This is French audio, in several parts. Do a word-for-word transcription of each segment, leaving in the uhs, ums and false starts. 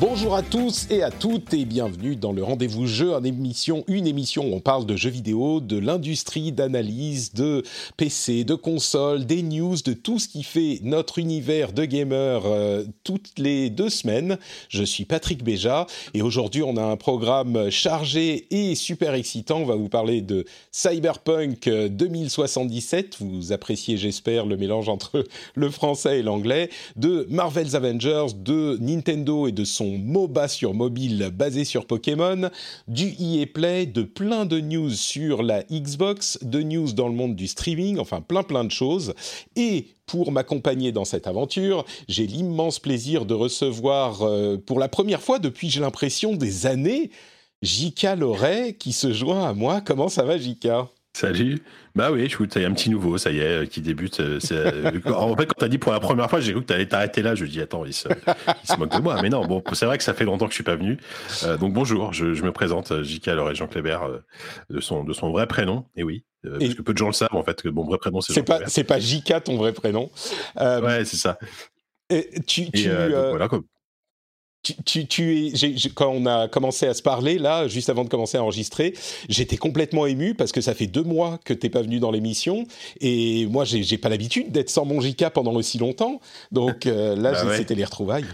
Bonjour à tous et à toutes et bienvenue dans le Rendez-vous Jeu, une émission, une émission où on parle de jeux vidéo, de l'industrie, d'analyse, de P C, de consoles, des news, de tout ce qui fait notre univers de gamer euh, toutes les deux semaines. Je suis Patrick Béja et aujourd'hui on a un programme chargé et super excitant. On va vous parler de Cyberpunk deux mille soixante-dix-sept, vous appréciez j'espère le mélange entre le français et l'anglais, de Marvel's Avengers, de Nintendo et de son MOBA sur mobile basé sur Pokémon, du E A Play, de plein de news sur la Xbox, de news dans le monde du streaming, enfin plein plein de choses. Et pour m'accompagner dans cette aventure, j'ai l'immense plaisir de recevoir euh, pour la première fois depuis, j'ai l'impression, des années, J K. Loret qui se joint à moi. Comment ça va, J K ? Salut. Bah oui, écoute, ça y est, un petit nouveau, ça y est, qui débute. C'est... En fait, quand t'as dit pour la première fois, j'ai cru que t'allais t'arrêter là. Je me dis, attends, il se, il se moque de moi. Mais non, bon, c'est vrai que ça fait longtemps que je suis pas venu. Euh, donc bonjour, je, je me présente, J K. Loret, Jean Clébert, euh, de son de son vrai prénom. Et oui, euh, et parce que peu de gens le savent en fait que mon vrai prénom c'est. C'est Jean pas, Clébert. C'est pas J K ton vrai prénom. Euh, ouais, c'est ça. Et tu, tu et, euh, euh... Donc, voilà quoi. Tu, tu, tu es, j'ai, j'ai, quand on a commencé à se parler, là, juste avant de commencer à enregistrer, j'étais complètement ému parce que ça fait deux mois que t'es pas venu dans l'émission et moi, j'ai, j'ai pas l'habitude d'être sans mon J K pendant aussi longtemps. Donc euh, là, bah ouais. C'était les retrouvailles.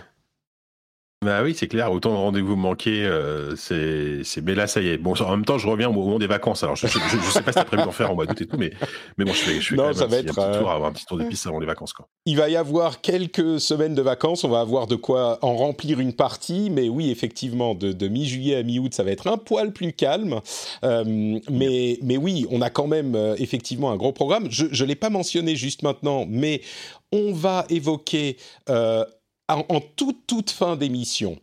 Bah oui, c'est clair. Autant de rendez-vous manqués, euh, c'est, c'est. Mais là, ça y est. Bon, en même temps, je reviens au moment des vacances. Alors, je, je, je, je sais pas si t'as prévu d'en faire en mois d'août et tout, mais mais bon, je fais, je fais non, quand même ça un, va petit, être, un petit tour, avoir un petit tour de piste avant les vacances, quoi. Il va y avoir quelques semaines de vacances. On va avoir de quoi en remplir une partie, mais oui, effectivement, de, de mi-juillet à mi-août, ça va être un poil plus calme. Euh, mais mais oui, on a quand même euh, effectivement un gros programme. Je je l'ai pas mentionné juste maintenant, mais on va évoquer. Euh, En toute, toute fin d'émission,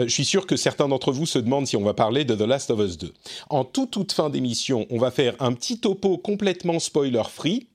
je suis sûr que certains d'entre vous se demandent si on va parler de The Last of Us deux. En toute, toute fin d'émission, on va faire un petit topo complètement spoiler-free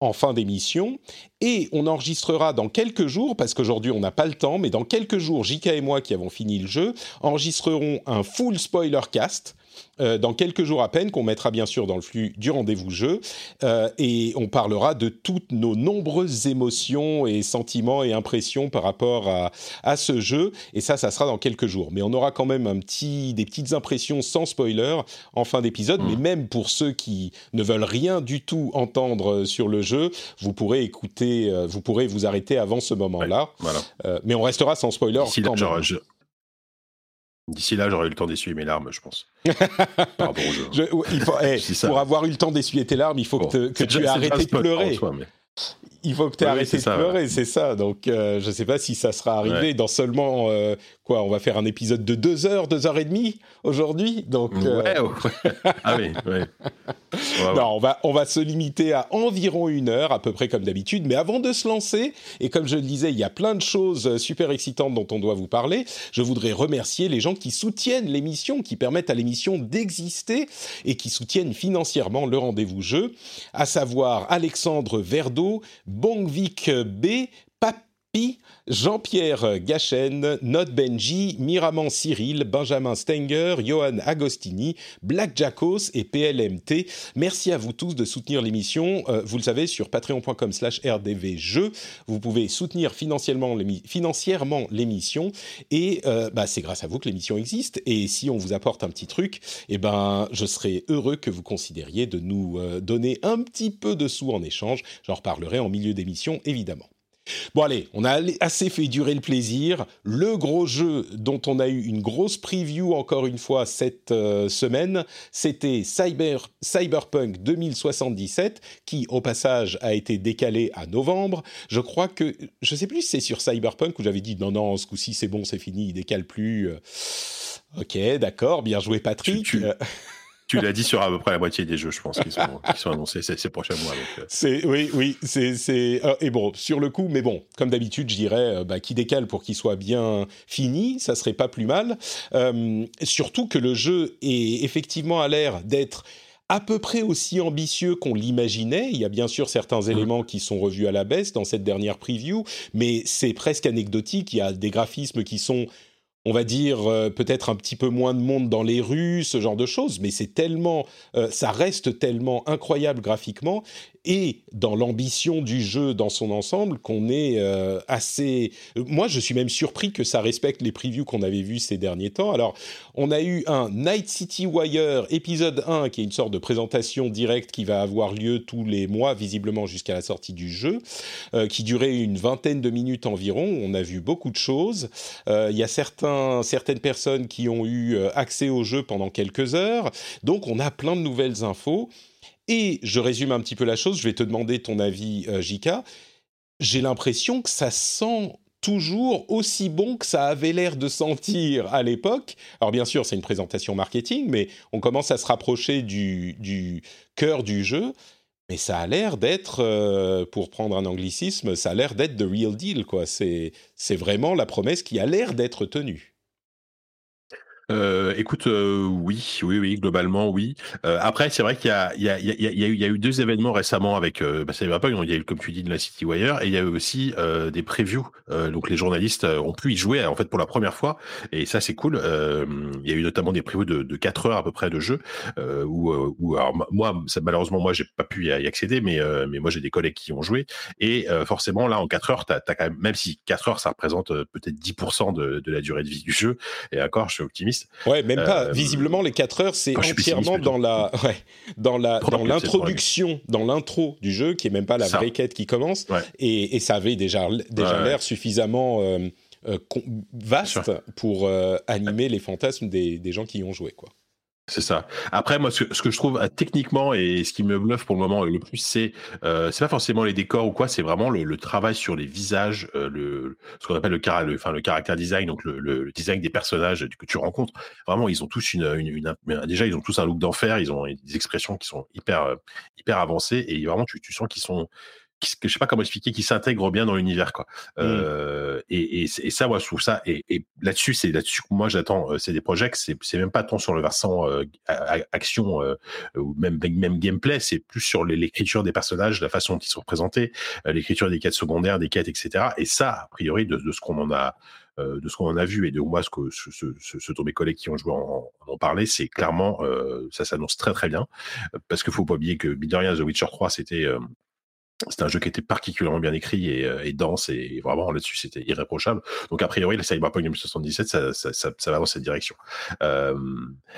en fin d'émission et on enregistrera dans quelques jours, parce qu'aujourd'hui on n'a pas le temps, mais dans quelques jours, J K et moi qui avons fini le jeu, enregistrerons un full spoiler-cast Euh, dans quelques jours à peine, qu'on mettra bien sûr dans le flux du rendez-vous jeu, euh, et on parlera de toutes nos nombreuses émotions et sentiments et impressions par rapport à, à ce jeu, et ça, ça sera dans quelques jours. Mais on aura quand même un petit, des petites impressions sans spoiler en fin d'épisode, mmh. mais même pour ceux qui ne veulent rien du tout entendre sur le jeu, vous pourrez écouter, euh, vous pourrez vous arrêter avant ce moment-là, ouais, voilà. euh, mais on restera sans spoiler Ici, quand là, même. Je... D'ici là, j'aurais eu le temps d'essuyer mes larmes, je pense. Par rapport au jeu. Je, il faut, hey, je pour avoir eu le temps d'essuyer tes larmes, il faut bon, que, te, que tu aies arrêté de pleurer. Soi, mais... Il faut que tu aies ouais, arrêté de ça, pleurer, ouais. c'est ça. Donc, euh, je ne sais pas si ça sera arrivé ouais. dans seulement... Euh, quoi, on va faire un épisode de deux heures, deux heures et demie aujourd'hui. Donc, euh... ouais, ouais. Ah oui, ouais. Wow. Non, on va, on va se limiter à environ une heure, à peu près comme d'habitude. Mais avant de se lancer, et comme je le disais, il y a plein de choses super excitantes dont on doit vous parler. Je voudrais remercier les gens qui soutiennent l'émission, qui permettent à l'émission d'exister et qui soutiennent financièrement le rendez-vous jeu, à savoir Alexandre Verdeau, Bongvik B, Papi, Jean-Pierre Gachen, Note Benji, Miraman Cyril, Benjamin Stenger, Johan Agostini, Black Jackos et P L M T. Merci à vous tous de soutenir l'émission. Euh, vous le savez, sur patreon.com slash rdvjeux, vous pouvez soutenir financièrement, l'émi- financièrement l'émission. Et euh, bah, c'est grâce à vous que l'émission existe. Et si on vous apporte un petit truc, eh ben, je serais heureux que vous considériez de nous euh, donner un petit peu de sous en échange. J'en reparlerai en milieu d'émission, évidemment. Bon allez, on a assez fait durer le plaisir. Le gros jeu dont on a eu une grosse preview encore une fois cette euh, semaine, c'était Cyber, Cyberpunk deux mille soixante-dix-sept, qui au passage a été décalé à novembre. Je crois que, je ne sais plus si c'est sur Cyberpunk où j'avais dit non, non, ce coup-ci c'est bon, c'est fini, il ne décale plus. Ok, d'accord, bien joué Patrick. Tu, tu... Tu l'as dit sur à peu près la moitié des jeux, je pense, qui sont, qui sont annoncés ces, ces prochains mois. Donc. C'est, oui, oui, c'est, c'est euh, et bon, sur le coup, mais bon, comme d'habitude, je dirais, euh, bah, qui décale pour qu'il soit bien fini, ça serait pas plus mal. Euh, surtout que le jeu est effectivement à l'air d'être à peu près aussi ambitieux qu'on l'imaginait. Il y a bien sûr certains éléments qui sont revus à la baisse dans cette dernière preview, mais c'est presque anecdotique. Il y a des graphismes qui sont, on va dire, euh, peut-être un petit peu moins de monde dans les rues, ce genre de choses, mais c'est tellement, euh, ça reste tellement incroyable graphiquement et dans l'ambition du jeu dans son ensemble qu'on est euh, assez... Moi, je suis même surpris que ça respecte les previews qu'on avait vues ces derniers temps. Alors, on a eu un Night City Wire épisode un, qui est une sorte de présentation directe qui va avoir lieu tous les mois, visiblement jusqu'à la sortie du jeu, euh, qui durait une vingtaine de minutes environ. On a vu beaucoup de choses. Euh, il y a certains certaines personnes qui ont eu accès au jeu pendant quelques heures. Donc, on a plein de nouvelles infos. Et je résume un petit peu la chose. Je vais te demander ton avis, J K. J'ai l'impression que ça sent toujours aussi bon que ça avait l'air de sentir à l'époque. Alors, bien sûr, c'est une présentation marketing, mais on commence à se rapprocher du, du cœur du jeu. Mais ça a l'air d'être, euh, pour prendre un anglicisme, ça a l'air d'être the real deal, quoi. C'est, c'est vraiment la promesse qui a l'air d'être tenue. Euh, écoute, euh, oui, oui, oui, globalement, oui. Euh, après, c'est vrai qu'il y a, il y a, il y a, il y a, eu, il y a eu deux événements récemment avec euh, bah, Cyberpunk. Il y a eu, comme tu dis, de la City Wire, et il y a eu aussi euh, des previews. Euh, donc, les journalistes ont pu y jouer en fait pour la première fois, et ça, c'est cool. Euh, il y a eu notamment des previews de, de quatre heures à peu près de jeu. Euh, où, où, alors, moi, ça, malheureusement, moi, j'ai pas pu y accéder, mais euh, mais moi, j'ai des collègues qui ont joué, et euh, forcément, là, en quatre heures, t'as, t'as quand même, même si quatre heures, ça représente euh, peut-être dix pour cent de, de la durée de vie du jeu. Et encore, je suis optimiste. Ouais, même pas. Euh, Visiblement, les quatre heures, c'est entièrement dans la, ouais, dans la, dans l'introduction, dans l'intro du jeu, qui est même pas la ça. vraie quête qui commence. Ouais. Et, et ça avait déjà, déjà ouais. l'air suffisamment euh, euh, vaste pour euh, animer les fantasmes des, des gens qui y ont joué, quoi. C'est ça. Après, moi, ce que, ce que je trouve uh, techniquement et ce qui me bluffe pour le moment le plus, c'est euh, c'est pas forcément les décors ou quoi, c'est vraiment le, le travail sur les visages, euh, le ce qu'on appelle le car, le, enfin le character design, donc le, le design des personnages que tu rencontres. Vraiment, ils ont tous une, une, une, une déjà ils ont tous un look d'enfer, ils ont des expressions qui sont hyper hyper avancées et vraiment tu, tu sens qu'ils sont Qui, je sais pas comment expliquer, qui s'intègre bien dans l'univers, quoi. Mm. Euh, et, et, et ça, moi, ouais, je trouve ça. Et, et là-dessus, c'est là-dessus que moi j'attends. Euh, c'est des projets, c'est, c'est même pas tant sur le versant euh, action euh, ou même même gameplay. C'est plus sur l'écriture des personnages, la façon dont ils sont représentés, euh, l'écriture des quêtes secondaires, des quêtes, et cetera. Et ça, a priori, de, de ce qu'on en a. de ce qu'on en a vu et de moi ce que ce, ce, ce dont mes collègues qui ont joué en, en parlaient, c'est clairement euh, ça s'annonce très très bien parce qu'il faut pas oublier que mine de rien, The Witcher trois c'était euh, c'était un jeu qui était particulièrement bien écrit et, et dense et vraiment là-dessus c'était irréprochable. Donc a priori la Cyberpunk vingt soixante-dix-sept ça, ça, ça, ça va dans cette direction. Euh,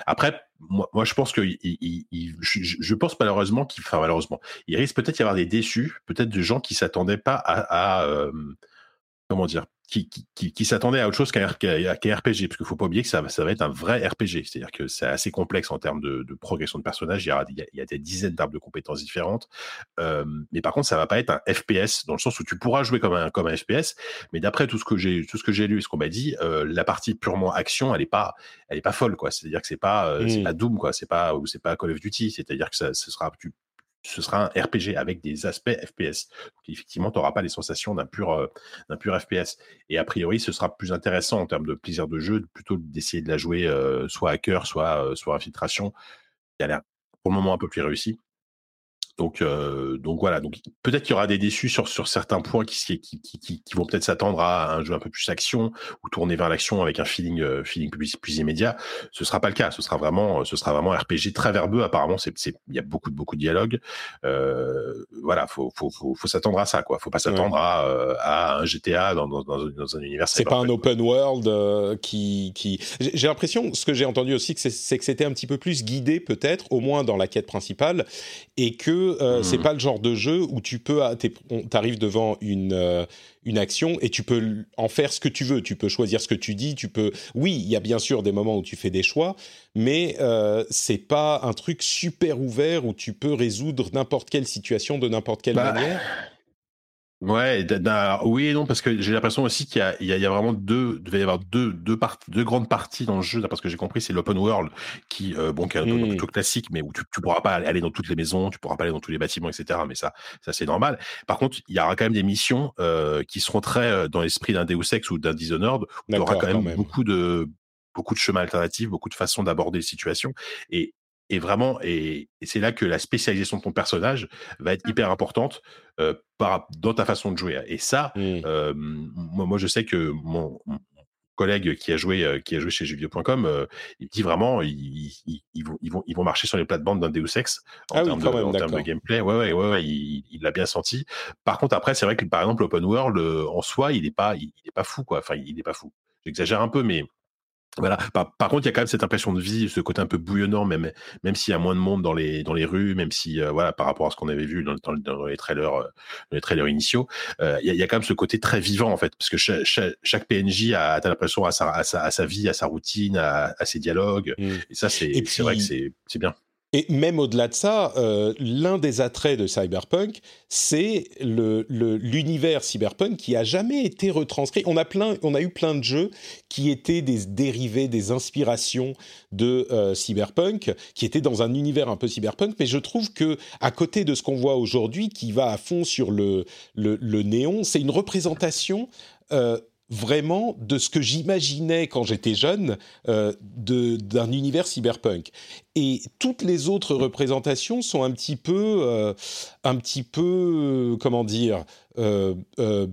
après moi, moi je pense que il, il, il, je, je pense malheureusement qu'il, enfin malheureusement il risque peut-être d'y avoir des déçus, peut-être de gens qui s'attendaient pas à, à euh, comment dire qui, qui, qui, qui s'attendait à autre chose qu'à, qu'à, qu'à R P G, parce qu'il ne faut pas oublier que ça, ça va être un vrai R P G, c'est-à-dire que c'est assez complexe en termes de, de progression de personnages, il y a, il y a des dizaines d'arbres de compétences différentes, euh, mais par contre ça ne va pas être un F P S, dans le sens où tu pourras jouer comme un, comme un F P S, mais d'après tout ce que j'ai, tout ce que j'ai lu et ce qu'on m'a dit, euh, la partie purement action, elle n'est pas, elle est pas folle, quoi. C'est-à-dire que ce n'est pas, euh, mmh. c'est pas Doom, quoi. C'est pas, ou ce n'est pas Call of Duty, c'est-à-dire que ça, ce sera... Tu, ce sera un R P G avec des aspects F P S. Donc, effectivement, tu n'auras pas les sensations d'un pur, euh, d'un pur F P S. Et a priori, ce sera plus intéressant en termes de plaisir de jeu, plutôt d'essayer de la jouer euh, soit à cœur, soit, euh, soit à filtration. Il a l'air, pour le moment, un peu plus réussi. Donc, euh, donc voilà. Donc, peut-être qu'il y aura des déçus sur, sur certains points qui, qui, qui, qui, qui vont peut-être s'attendre à un jeu un peu plus action ou tourner vers l'action avec un feeling, euh, feeling plus, plus immédiat. Ce ne sera pas le cas. Ce sera vraiment, ce sera vraiment R P G très verbeux. Apparemment, c'est, c'est, y a beaucoup, beaucoup de dialogues. Euh, voilà, faut, faut, faut, faut s'attendre à ça, quoi. Faut pas s'attendre ouais. à, euh, à un G T A dans, dans, dans, dans un univers. C'est pas un open world euh, qui, qui. J'ai l'impression, ce que j'ai entendu aussi, que c'est, c'est que c'était un petit peu plus guidé, peut-être, au moins dans la quête principale, et que Euh, mmh. c'est pas le genre de jeu où tu peux, t'arrives devant une, euh, une action et tu peux en faire ce que tu veux, tu peux choisir ce que tu dis, tu peux... Oui, il y a bien sûr des moments où tu fais des choix, mais euh, c'est pas un truc super ouvert où tu peux résoudre n'importe quelle situation de n'importe quelle bah. manière. Ouais, d- d- oui et non, parce que j'ai l'impression aussi qu'il y a, il y a, il y a vraiment deux, il devait y avoir deux, deux parties, deux grandes parties dans le jeu, parce que j'ai compris, c'est l'open world qui, euh, bon, qui est un peu mmh. plutôt classique, mais où tu, tu pourras pas aller dans toutes les maisons, tu pourras pas aller dans tous les bâtiments, et cetera. Mais ça, ça c'est normal. Par contre, il y aura quand même des missions euh, qui seront très euh, dans l'esprit d'un Deus Ex ou d'un Dishonored, où tu auras quand même, quand même beaucoup de, beaucoup de chemins alternatifs, beaucoup de façons d'aborder les situations, et Et vraiment, et, et c'est là que la spécialisation de ton personnage va être hyper importante euh, par, dans ta façon de jouer. Et ça, mmh. euh, moi, moi, je sais que mon collègue qui a joué, euh, qui a joué chez jeuxvideo point com, euh, il dit vraiment, ils, ils, ils, vont, ils, vont, ils vont marcher sur les plates-bandes d'un Deus Ex en ah termes oui, de, même, en termes de gameplay. Ouais, ouais, ouais, ouais il, il l'a bien senti. Par contre, après, c'est vrai que par exemple, Open World euh, en soi, il n'est pas, il, il est pas fou, quoi. Enfin, il n'est pas fou. J'exagère un peu, mais. Voilà. Par, par contre, il y a quand même cette impression de vie, ce côté un peu bouillonnant, même, même s'il y a moins de monde dans les, dans les rues, même si, euh, voilà, par rapport à ce qu'on avait vu dans, dans, dans les trailers, euh, dans les trailers initiaux, euh, il y a, il y a quand même ce côté très vivant, en fait, parce que chaque, chaque, chaque P N J a, t'as l'impression, à sa, à sa, à sa vie, à sa routine, à, à ses dialogues. Mmh. Et ça, c'est, et c'est puis... vrai que c'est, c'est bien. Et même au-delà de ça, euh, l'un des attraits de Cyberpunk, c'est le, le, l'univers cyberpunk qui a jamais été retranscrit. On a, plein, on a eu plein de jeux qui étaient des dérivés, des inspirations de euh, Cyberpunk, qui étaient dans un univers un peu cyberpunk, mais je trouve que à côté de ce qu'on voit aujourd'hui, qui va à fond sur le, le, le néon, c'est une représentation... Euh, vraiment de ce que j'imaginais quand j'étais jeune euh, de, d'un univers cyberpunk. Et toutes les autres représentations sont un petit peu, euh, un petit peu, comment dire, euh, euh,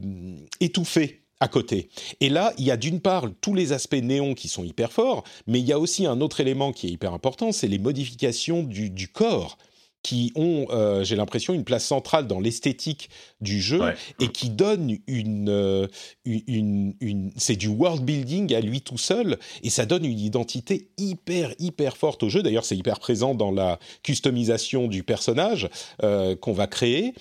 étouffées à côté. Et là, il y a d'une part tous les aspects néons qui sont hyper forts, mais il y a aussi un autre élément qui est hyper important, c'est les modifications du, du corps, qui ont, euh, j'ai l'impression, une place centrale dans l'esthétique du jeu, ouais. Et qui donnent une, euh, une, une, une... C'est du world building à lui tout seul, et ça donne une identité hyper, hyper forte au jeu. D'ailleurs, c'est hyper présent dans la customisation du personnage euh, qu'on va créer,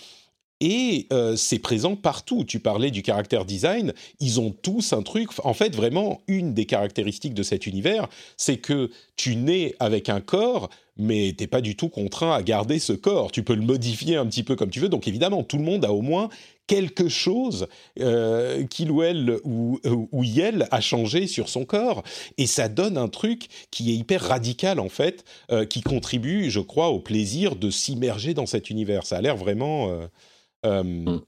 et euh, c'est présent partout. Tu parlais du caractère design, ils ont tous un truc... En fait, vraiment, une des caractéristiques de cet univers, c'est que tu nais avec un corps... mais t'es pas du tout contraint à garder ce corps. Tu peux le modifier un petit peu comme tu veux. Donc évidemment, tout le monde a au moins quelque chose euh, qu'il ou elle ou, ou elle a changé sur son corps. Et ça donne un truc qui est hyper radical, en fait, euh, qui contribue, je crois, au plaisir de s'immerger dans cet univers. Ça a l'air vraiment... Euh, euh, mmh.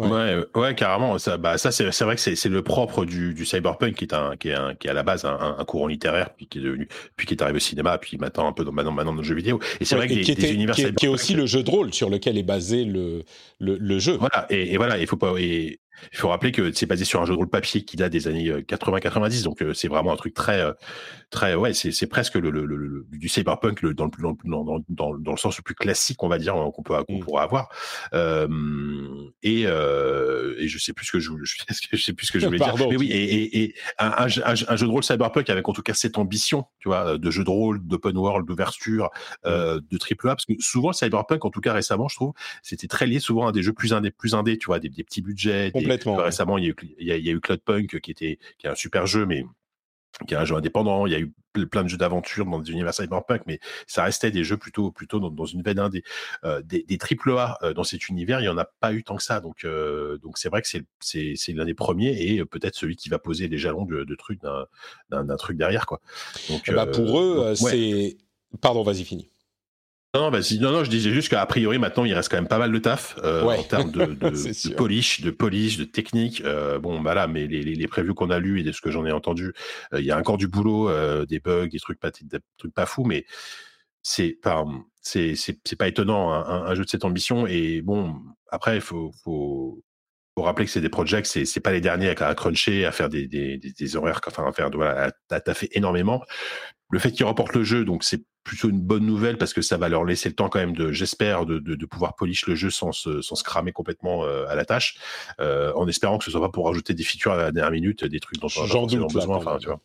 Ouais. ouais, ouais, carrément. Ça, bah, ça, c'est, c'est vrai que c'est, c'est le propre du, du cyberpunk, qui est un, qui est un, qui est à la base un, un courant littéraire, puis qui est devenu, puis qui est arrivé au cinéma, puis maintenant un peu dans, maintenant, maintenant dans le jeu vidéo. Et c'est ouais, vrai que des, était, des univers qui est, cyberpunk, qui est aussi le jeu de rôle sur lequel est basé le, le, le jeu. Voilà. Et, et voilà, il faut pas. Et... Il faut rappeler que c'est basé sur un jeu de rôle papier qui date des années quatre-vingts quatre-vingt-dix, donc c'est vraiment un truc très, très ouais, c'est, c'est presque le, le, le, du cyberpunk le, dans, le, dans, dans, dans, dans le sens le plus classique, on va dire, qu'on, peut, qu'on pourra avoir. Euh, et, euh, et je sais plus ce que je, je sais plus ce que je voulais Pardon. dire. Mais oui, et, et, et un, un, un, un jeu de rôle cyberpunk avec en tout cas cette ambition, tu vois, de jeu de rôle, d'open world, d'ouverture, euh, de triple A, parce que souvent cyberpunk, en tout cas récemment, je trouve, c'était très lié souvent à des jeux plus indés, plus indés, tu vois, des, des petits budgets. Des, Récemment, ouais. il, y a eu, il, y a, il y a eu Cloud Punk qui était qui est un super jeu, mais qui est un jeu indépendant. Il y a eu plein de jeux d'aventure dans des univers cyberpunk, mais ça restait des jeux plutôt plutôt dans, dans une veine indé. Euh, des des triple A euh, dans cet univers, il y en a pas eu tant que ça. Donc euh, donc c'est vrai que c'est c'est c'est l'un des premiers et peut-être celui qui va poser les jalons de, de trucs d'un, d'un d'un truc derrière, quoi. Donc bah euh, pour eux, donc, c'est ouais. Pardon, vas-y, finis. Non, bah, non, non, je disais juste qu'a priori maintenant il reste quand même pas mal de taf euh, ouais. en termes de, de, de polish, de polish, de technique. Euh, bon, bah là, mais les, les, les previews qu'on a lus et de ce que j'en ai entendu, il euh, y a encore du boulot, euh, des bugs, des trucs pas, des trucs pas fous, mais c'est pas, c'est, c'est, c'est pas étonnant hein, un, un jeu de cette ambition. Et bon, après, il faut, faut, faut rappeler que c'est des projects, c'est, c'est pas les derniers à, à cruncher, à faire des, des, des, des horaires, enfin à faire, voilà, à taffer énormément. Le fait qu'ils reportent le jeu, donc c'est plutôt une bonne nouvelle parce que ça va leur laisser le temps quand même de, j'espère, de, de, de pouvoir polish le jeu sans se, sans se cramer complètement à la tâche, euh, en espérant que ce soit pas pour rajouter des features à la dernière minute, des trucs dont on a besoin, enfin tu vois.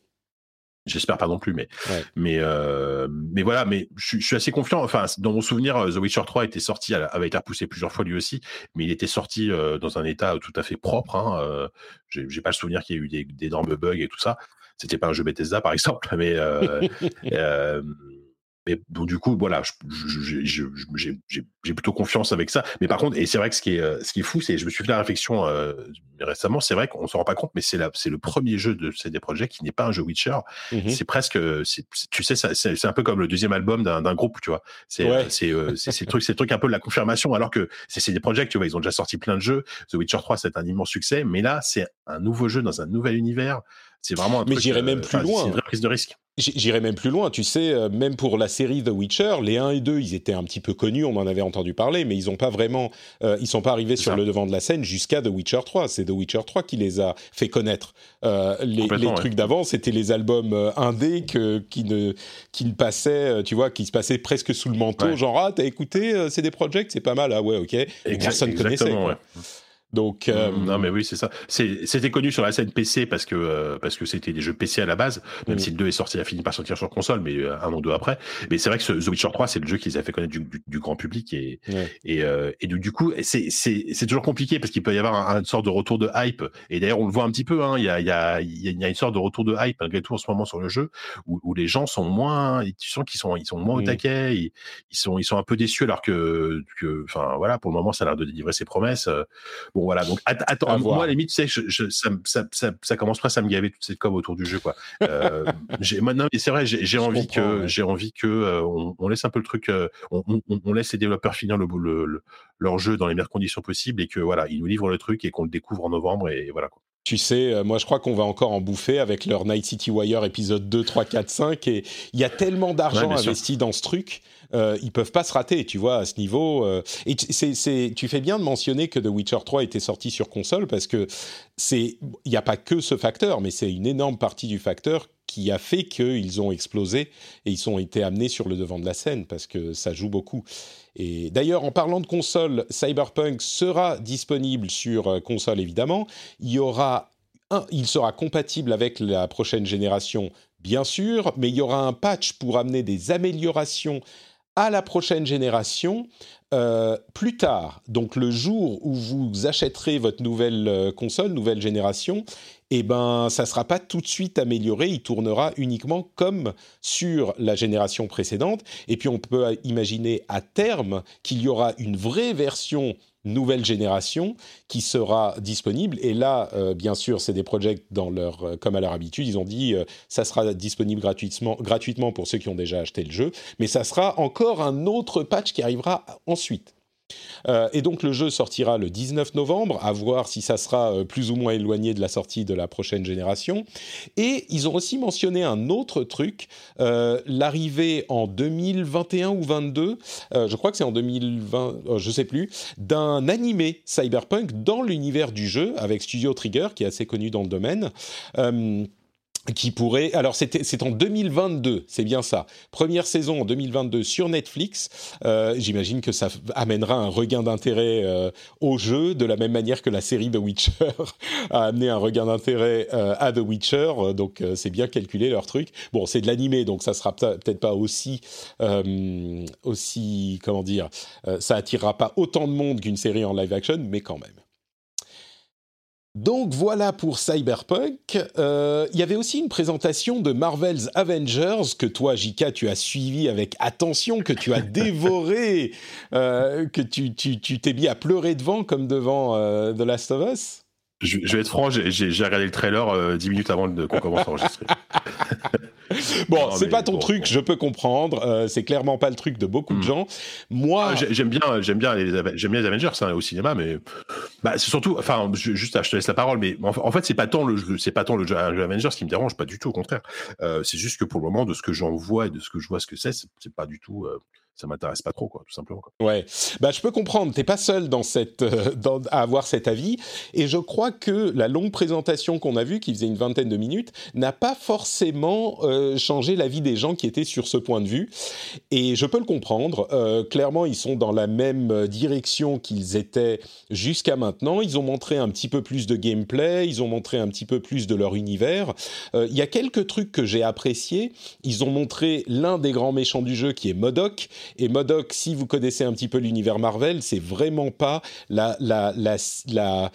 J'espère pas non plus, mais ouais. mais euh, mais voilà, mais je, je suis assez confiant. Enfin, dans mon souvenir, The Witcher trois était sorti, avait été repoussé plusieurs fois lui aussi, mais il était sorti euh, dans un état tout à fait propre. Hein. Euh, j'ai, j'ai pas le souvenir qu'il y ait eu des, d'énormes bugs et tout ça. C'était pas un jeu Bethesda par exemple, mais euh, euh, Mais donc, du coup, voilà, j'ai, j'ai, j'ai, j'ai plutôt confiance avec ça. Mais par contre, et c'est vrai que ce qui est, ce qui est fou, c'est, je me suis fait la réflexion euh, récemment, c'est vrai qu'on s'en rend pas compte, mais c'est, la, c'est le premier jeu de C D Projekt qui n'est pas un jeu Witcher. Mm-hmm. C'est presque, c'est, c'est, tu sais, ça, c'est, c'est un peu comme le deuxième album d'un, d'un groupe, tu vois. C'est, ouais. c'est, euh, c'est, c'est, le truc, c'est le truc un peu de la confirmation, alors que c'est C D Projekt, tu vois, ils ont déjà sorti plein de jeux. The Witcher trois, c'est un immense succès, mais là, c'est un nouveau jeu dans un nouvel univers. C'est vraiment un mais truc, j'irais même euh, plus loin. C'est une vraie prise de risque. J'irais même plus loin, tu sais, même pour la série The Witcher, les un et deux, ils étaient un petit peu connus, on en avait entendu parler, mais ils ont pas vraiment, euh, ils sont pas arrivés sur le devant de la scène jusqu'à The Witcher trois. C'est The Witcher trois qui les a fait connaître. Euh, les, les trucs ouais. d'avant, c'était les albums euh, indés que, qui ne, qui ne passaient, tu vois, qui se passaient presque sous le manteau, ouais. genre ah t'as écouté, euh, c'est des projects, c'est pas mal, ah ouais ok, exact, personne connaissait. Ouais. Donc, euh... non mais oui c'est ça. C'est, c'était connu sur la scène P C parce que euh, parce que c'était des jeux P C à la base. Même mmh. si le deux est sorti, il a fini par sortir sur console, mais un an ou deux après. Mais c'est vrai que ce, The Witcher trois, c'est le jeu qui les a fait connaître du, du, du grand public et ouais. et, euh, et du, du coup c'est c'est c'est toujours compliqué parce qu'il peut y avoir un, une sorte de retour de hype. Et d'ailleurs on le voit un petit peu. Hein, il y a il y a il y a une sorte de retour de hype malgré tout en ce moment sur le jeu où, où les gens sont moins, tu sens qu'ils sont ils sont moins mmh. au taquet, ils, ils sont ils sont un peu déçus alors que que enfin voilà pour le moment ça a l'air de délivrer ses promesses. Bon, voilà, donc att- attends, à moi à la limite, tu sais, je, je, ça, ça, ça, ça commence presque à me gaver toute cette com autour du jeu, quoi. Euh, j'ai, non, mais c'est vrai, j'ai, j'ai envie que, ouais. j'ai envie que, euh, on, on laisse un peu le truc, euh, on, on, on laisse les développeurs finir le, le, le, leur jeu dans les meilleures conditions possibles et que voilà, ils nous livrent le truc et qu'on le découvre en novembre et, et voilà, quoi. Tu sais, euh, moi je crois qu'on va encore en bouffer avec leur Night City Wire épisode deux, trois, quatre, cinq et il y a tellement d'argent ouais, investi dans ce truc, euh, ils peuvent pas se rater, tu vois, à ce niveau. Euh, et t- c'est, c'est, tu fais bien de mentionner que The Witcher trois était sorti sur console parce que c'est, il n'y a pas que ce facteur, mais c'est une énorme partie du facteur qui a fait qu'ils ont explosé et ils ont été amenés sur le devant de la scène parce que ça joue beaucoup. Et d'ailleurs, en parlant de console, Cyberpunk sera disponible sur console, évidemment. Il y aura un, il sera compatible avec la prochaine génération, bien sûr, mais il y aura un patch pour amener des améliorations à la prochaine génération euh, plus tard. Donc, le jour où vous achèterez votre nouvelle console, nouvelle génération, eh ben, ça ne sera pas tout de suite amélioré, il tournera uniquement comme sur la génération précédente. Et puis, on peut imaginer à terme qu'il y aura une vraie version nouvelle génération qui sera disponible. Et là, euh, bien sûr, C D Projekt, dans leur, euh, comme à leur habitude, ils ont dit euh, ça sera disponible gratuitement, gratuitement pour ceux qui ont déjà acheté le jeu, mais ça sera encore un autre patch qui arrivera ensuite. Euh, et donc le jeu sortira le dix-neuf novembre, à voir si ça sera euh, plus ou moins éloigné de la sortie de la prochaine génération. Et ils ont aussi mentionné un autre truc, euh, l'arrivée en deux mille vingt et un ou vingt-deux, euh, je crois que c'est en deux mille vingt, euh, je sais plus, d'un animé cyberpunk dans l'univers du jeu avec Studio Trigger qui est assez connu dans le domaine. Euh, qui pourrait... Alors, c'était, c'est en deux mille vingt-deux, c'est bien ça. Première saison en deux mille vingt-deux sur Netflix. Euh, j'imagine que ça amènera un regain d'intérêt euh, au jeu, de la même manière que la série The Witcher a amené un regain d'intérêt euh, à The Witcher. Donc, euh, c'est bien calculé, leur truc. Bon, c'est de l'animé, donc ça sera peut-être pas aussi... Euh, aussi comment dire euh, ça attirera pas autant de monde qu'une série en live action, mais quand même. Donc voilà pour Cyberpunk. Euh, il y avait aussi une présentation de Marvel's Avengers que toi, J K, tu as suivi avec attention, que tu as dévoré, euh, que tu, tu, tu t'es mis à pleurer devant comme devant euh, The Last of Us. Je, je vais être franc, j'ai, j'ai regardé le trailer euh, dix minutes avant de, qu'on commence à enregistrer. Bon, non, c'est pas ton bon, truc, bon. Je peux comprendre. Euh, c'est clairement pas le truc de beaucoup de mmh. gens. Moi, ah, j'aime bien, j'aime bien les, j'aime bien les Avengers hein, au cinéma, mais bah, c'est surtout, enfin, juste, je te laisse la parole, mais en, en fait, c'est pas tant le, jeu, c'est pas tant le jeu Avengers qui me dérange, pas du tout, au contraire. Euh, c'est juste que pour le moment, de ce que j'en vois et de ce que je vois, ce que c'est, c'est, c'est pas du tout. Euh... Ça m'intéresse pas trop, quoi, tout simplement. Quoi. Ouais, bah je peux comprendre. T'es pas seul dans cette, euh, dans, à avoir cet avis, et je crois que la longue présentation qu'on a vue, qui faisait une vingtaine de minutes, n'a pas forcément euh, changé l'avis des gens qui étaient sur ce point de vue. Et je peux le comprendre. Euh, clairement, ils sont dans la même direction qu'ils étaient jusqu'à maintenant. Ils ont montré un petit peu plus de gameplay, ils ont montré un petit peu plus de leur univers. Il euh, y a quelques trucs que j'ai appréciés. Ils ont montré l'un des grands méchants du jeu, qui est MODOK. Et MODOK, si vous connaissez un petit peu l'univers Marvel, c'est vraiment pas la, la, la, la,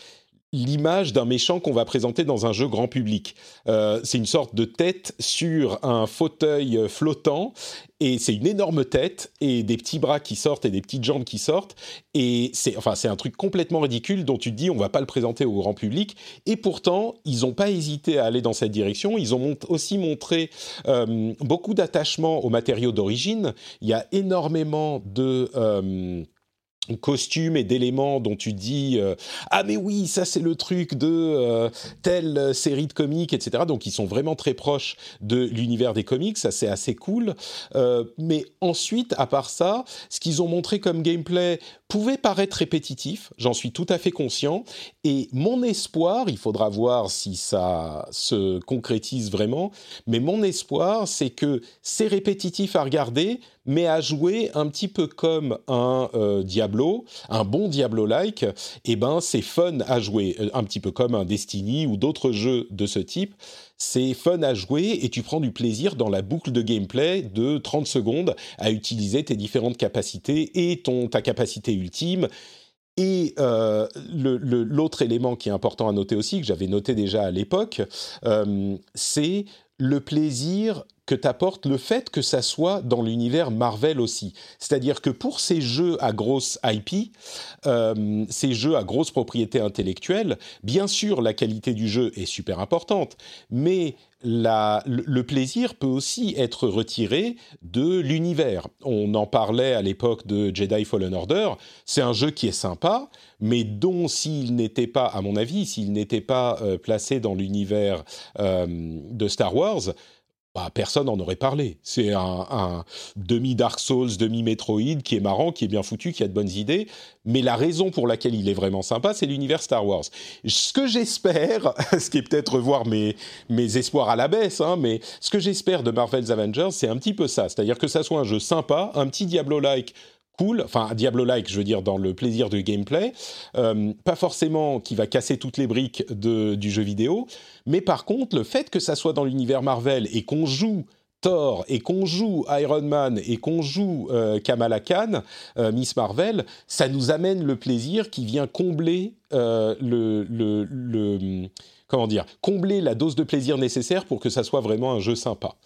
l'image d'un méchant qu'on va présenter dans un jeu grand public. Euh, c'est une sorte de tête sur un fauteuil flottant, et c'est une énorme tête, et des petits bras qui sortent, et des petites jambes qui sortent, et c'est, enfin, c'est un truc complètement ridicule dont tu te dis, on ne va pas le présenter au grand public, et pourtant, ils n'ont pas hésité à aller dans cette direction, ils ont mont- aussi montré euh, beaucoup d'attachement aux matériaux d'origine, il y a énormément de... Euh, costumes et d'éléments dont tu dis euh, ah mais oui ça c'est le truc de euh, telle série de comics, etc. Donc ils sont vraiment très proches de l'univers des comics, ça c'est assez cool, euh, mais ensuite à part ça, ce qu'ils ont montré comme gameplay pouvait paraître répétitif, j'en suis tout à fait conscient, et mon espoir, il faudra voir si ça se concrétise vraiment, mais mon espoir c'est que c'est répétitif à regarder, mais à jouer un petit peu comme un euh, Diablo, un bon Diablo-like, eh ben, c'est fun à jouer, un petit peu comme un Destiny ou d'autres jeux de ce type. C'est fun à jouer et tu prends du plaisir dans la boucle de gameplay de trente secondes à utiliser tes différentes capacités et ton, ta capacité ultime. Et euh, le, le, l'autre élément qui est important à noter aussi, que j'avais noté déjà à l'époque, euh, c'est le plaisir que t'apporte le fait que ça soit dans l'univers Marvel aussi. C'est-à-dire que pour ces jeux à grosse I P, euh, ces jeux à grosse propriété intellectuelle, bien sûr, la qualité du jeu est super importante, mais la, le plaisir peut aussi être retiré de l'univers. On en parlait à l'époque de Jedi Fallen Order, c'est un jeu qui est sympa, mais dont s'il n'était pas, à mon avis, s'il n'était pas euh, placé dans l'univers euh, de Star Wars... Bah, personne n'en aurait parlé. C'est un, un demi-Dark Souls, demi-Metroid qui est marrant, qui est bien foutu, qui a de bonnes idées. Mais la raison pour laquelle il est vraiment sympa, c'est l'univers Star Wars. Ce que j'espère, ce qui est peut-être revoir mes, mes espoirs à la baisse, hein, mais ce que j'espère de Marvel's Avengers, c'est un petit peu ça. C'est-à-dire que ça soit un jeu sympa, un petit Diablo-like cool, enfin Diablo-like, je veux dire, dans le plaisir du gameplay, euh, pas forcément qui va casser toutes les briques de, du jeu vidéo, mais par contre, le fait que ça soit dans l'univers Marvel et qu'on joue Thor, et qu'on joue Iron Man, et qu'on joue euh, Kamala Khan, euh, Miss Marvel, ça nous amène le plaisir qui vient combler euh, le... le, le comment dire, combler la dose de plaisir nécessaire pour que ça soit vraiment un jeu sympa.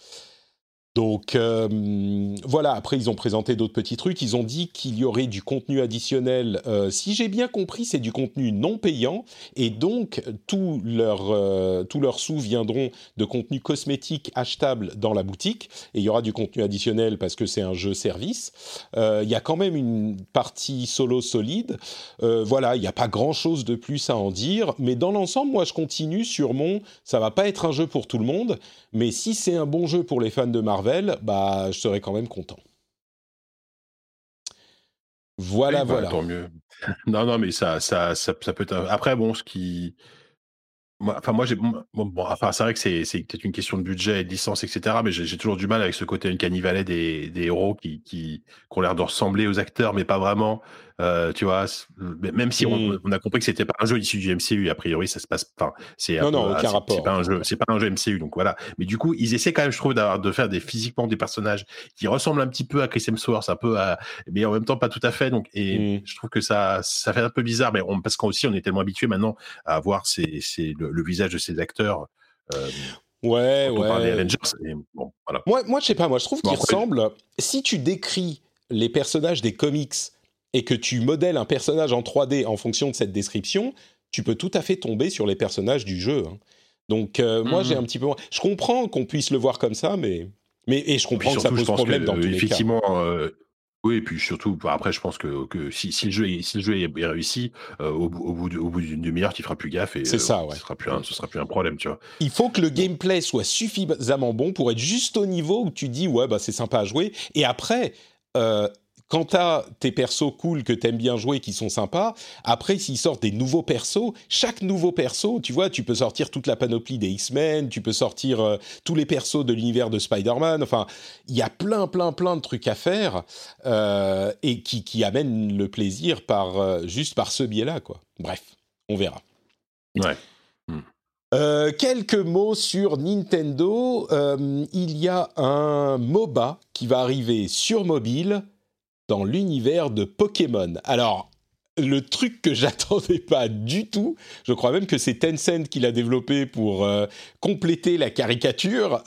Donc euh, voilà, après ils ont présenté d'autres petits trucs, ils ont dit qu'il y aurait du contenu additionnel, euh, si j'ai bien compris c'est du contenu non payant, et donc tous leurs euh, tous leurs sous viendront de contenu cosmétique achetable dans la boutique, et il y aura du contenu additionnel parce que c'est un jeu service, euh, il y a quand même une partie solo solide, euh, voilà, il n'y a pas grand chose de plus à en dire, mais dans l'ensemble moi je continue sur mon, ça va pas être un jeu pour tout le monde, mais si c'est un bon jeu pour les fans de Marvel, bah, je serais quand même content. Voilà, eh ben, voilà. Tant mieux. Non, non, mais ça, ça, ça, ça peut être... Un... Après, bon, ce qui... Enfin, moi, j'ai... Bon, bon, enfin, c'est vrai que c'est, c'est peut-être une question de budget et de licence, et cetera, mais j'ai, j'ai toujours du mal avec ce côté une canivalet des, des héros qui, qui, qui ont l'air de ressembler aux acteurs, mais pas vraiment. Euh, tu vois, même si on, on a compris que c'était pas un jeu issu du M C U, a priori ça se passe pas. C'est non, non, aucun rapport. C'est pas un jeu, c'est pas un jeu M C U, donc voilà. Mais du coup, ils essaient quand même, je trouve, d'avoir, de faire des physiquement des personnages qui ressemblent un petit peu à Chris Hemsworth, un peu à, mais en même temps pas tout à fait. Donc, et mm. je trouve que ça, ça fait un peu bizarre, mais on, parce qu'on aussi on est tellement habitué maintenant à voir ces, ces, le, le visage de ces acteurs. Euh, ouais, ouais. Par les Avengers. Et bon, voilà. Moi, moi, je sais pas. Moi, je trouve bon, qu'ils après, ressemblent. Je... Si tu décris les personnages des comics et que tu modèles un personnage en trois D en fonction de cette description, tu peux tout à fait tomber sur les personnages du jeu. Hein. Donc, euh, mmh. moi, j'ai un petit peu... Je comprends qu'on puisse le voir comme ça, mais... mais et je comprends et surtout, que ça pose problème que, dans euh, tous les cas. Effectivement... Euh... Oui, et puis surtout, après, je pense que, que si, si, le jeu est, si le jeu est réussi, euh, au, au, bout de, au bout d'une demi-heure, tu feras plus gaffe et c'est ça, euh, ouais. ce sera plus un, ce sera plus un problème, tu vois. Il faut que le gameplay soit suffisamment bon pour être juste au niveau où tu dis, ouais, bah, c'est sympa à jouer. Et après... Euh, Quand t'as tes persos cool que t'aimes bien jouer, qui sont sympas, après, s'ils sortent des nouveaux persos, chaque nouveau perso, tu vois, tu peux sortir toute la panoplie des X-Men, tu peux sortir euh, tous les persos de l'univers de Spider-Man, enfin, il y a plein, plein, plein de trucs à faire euh, et qui, qui amènent le plaisir par, euh, juste par ce biais-là, quoi. Bref, on verra. Ouais. Euh, quelques mots sur Nintendo. Euh, il y a un MOBA qui va arriver sur mobile... dans l'univers de Pokémon. Alors, le truc que j'attendais pas du tout, je crois même que c'est Tencent qui l'a développé pour euh, compléter la caricature,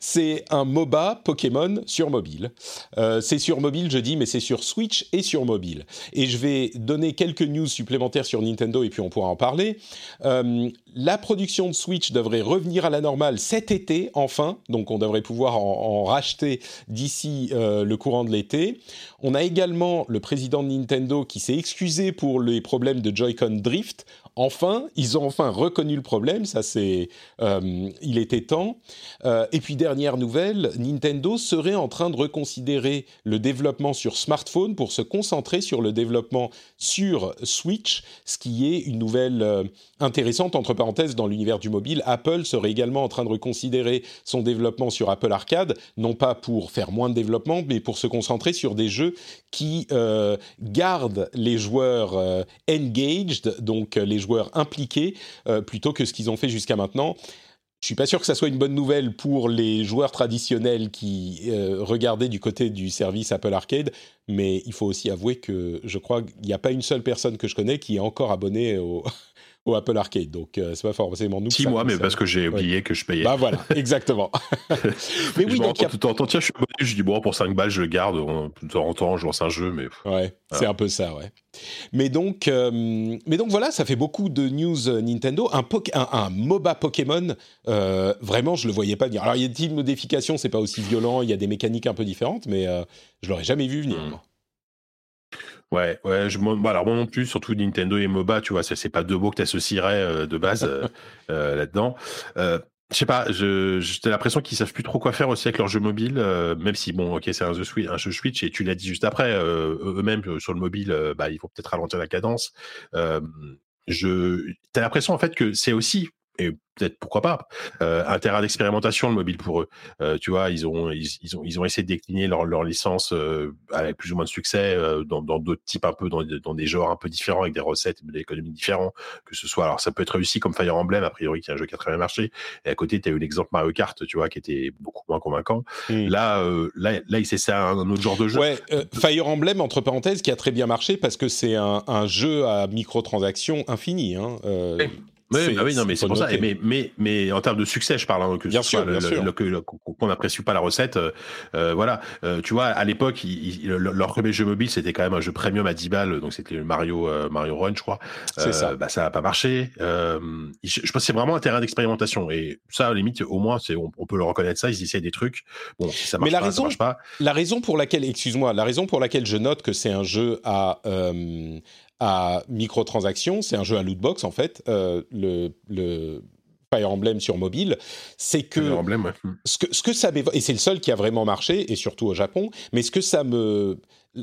c'est un MOBA Pokémon sur mobile. Euh, c'est sur mobile, je dis, mais c'est sur Switch et sur mobile. Et je vais donner quelques news supplémentaires sur Nintendo et puis on pourra en parler. Euh, la production de Switch devrait revenir à la normale cet été, enfin, donc on devrait pouvoir en, en racheter d'ici euh, le courant de l'été. On a également le président de Nintendo qui s'est excusé pour les problèmes de Joy-Con Drift. Enfin, ils ont enfin reconnu le problème, ça c'est... Euh, il était temps. Euh, et puis dernière nouvelle, Nintendo serait en train de reconsidérer le développement sur smartphone pour se concentrer sur le développement sur Switch, ce qui est une nouvelle euh, intéressante, entre parenthèses, dans l'univers du mobile. Apple serait également en train de reconsidérer son développement sur Apple Arcade, non pas pour faire moins de développement, mais pour se concentrer sur des jeux qui euh, gardent les joueurs euh, « engaged », donc les joueurs impliqués euh, plutôt que ce qu'ils ont fait jusqu'à maintenant. Je ne suis pas sûr que ça soit une bonne nouvelle pour les joueurs traditionnels qui euh, regardaient du côté du service Apple Arcade, mais il faut aussi avouer que je crois qu'il n'y a pas une seule personne que je connais qui est encore abonnée au, au Apple Arcade, donc euh, c'est pas forcément nous. Si moi, mais ça. Parce que j'ai oublié ouais. que je payais. Bah voilà, exactement. Mais oui, je donc il y a... de temps en temps, tiens, je suis abonné, je dis bon, pour cinq balles, je le garde. De temps en temps, je lance un jeu, mais. Ouais, ah. c'est un peu ça, ouais. Mais donc, euh, mais donc voilà, ça fait beaucoup de news Nintendo. Un, po- un, un MOBA Pokémon, euh, vraiment, je le voyais pas venir. Alors, il y a des modifications, c'est pas aussi violent, il y a des mécaniques un peu différentes, mais euh, je l'aurais jamais vu venir. Mmh. Ouais, ouais, je, moi, alors moi non plus, surtout Nintendo et MOBA, tu vois, c'est, c'est pas deux mots que t'associerais euh, de base euh, euh, là-dedans. Euh, je sais pas, je, j'ai l'impression qu'ils savent plus trop quoi faire aussi avec leur jeu mobile, euh, même si, bon, ok, c'est un jeu, un jeu Switch, et tu l'as dit juste après, euh, eux-mêmes, sur le mobile, euh, bah, ils vont peut-être ralentir la cadence. Euh, je, t'as l'impression, en fait, que c'est aussi... et peut-être pourquoi pas euh, un terrain d'expérimentation le mobile pour eux, euh, tu vois, ils ont ils, ils ont ils ont essayé de décliner leur leur licence euh, avec plus ou moins de succès euh, dans dans d'autres types un peu dans dans des genres un peu différents avec des recettes des économies différentes, que ce soit, alors ça peut être réussi comme Fire Emblem a priori qui est un jeu qui a très bien marché, et à côté tu as eu l'exemple Mario Kart, tu vois, qui était beaucoup moins convaincant. mmh. là euh, là là c'est ça un, un autre genre de jeu. Ouais, euh, Fire Emblem entre parenthèses qui a très bien marché parce que c'est un un jeu à microtransactions infinies, hein. euh... ouais. Oui, bah oui, non, mais c'est, c'est pour noté. ça. Mais, mais, mais en termes de succès, je parle, hein, que bien ce sûr, soit le, le, le, que, le, qu'on n'apprécie pas la recette. Euh, voilà, euh, tu vois, à l'époque, il, il, le, leur premier jeu mobile, c'était quand même un jeu premium à dix balles, donc c'était le Mario euh, Mario Run, je crois. C'est euh, ça. Bah, ça n'a pas marché. Euh, je, je pense que c'est vraiment un terrain d'expérimentation. Et ça, à la limite, au moins, c'est, on, on peut le reconnaître, ça. Ils essayent des trucs. Bon, si ça marche mais la pas, raison, ça marche pas. La raison pour laquelle, excuse-moi, la raison pour laquelle je note que c'est un jeu à euh, à microtransactions, c'est un jeu à lootbox en fait, euh, le, le Fire Emblem sur mobile, c'est que, Fire Emblem, ouais. ce que ce que ça m'évoque, et c'est le seul qui a vraiment marché, et surtout au Japon, mais ce que ça me...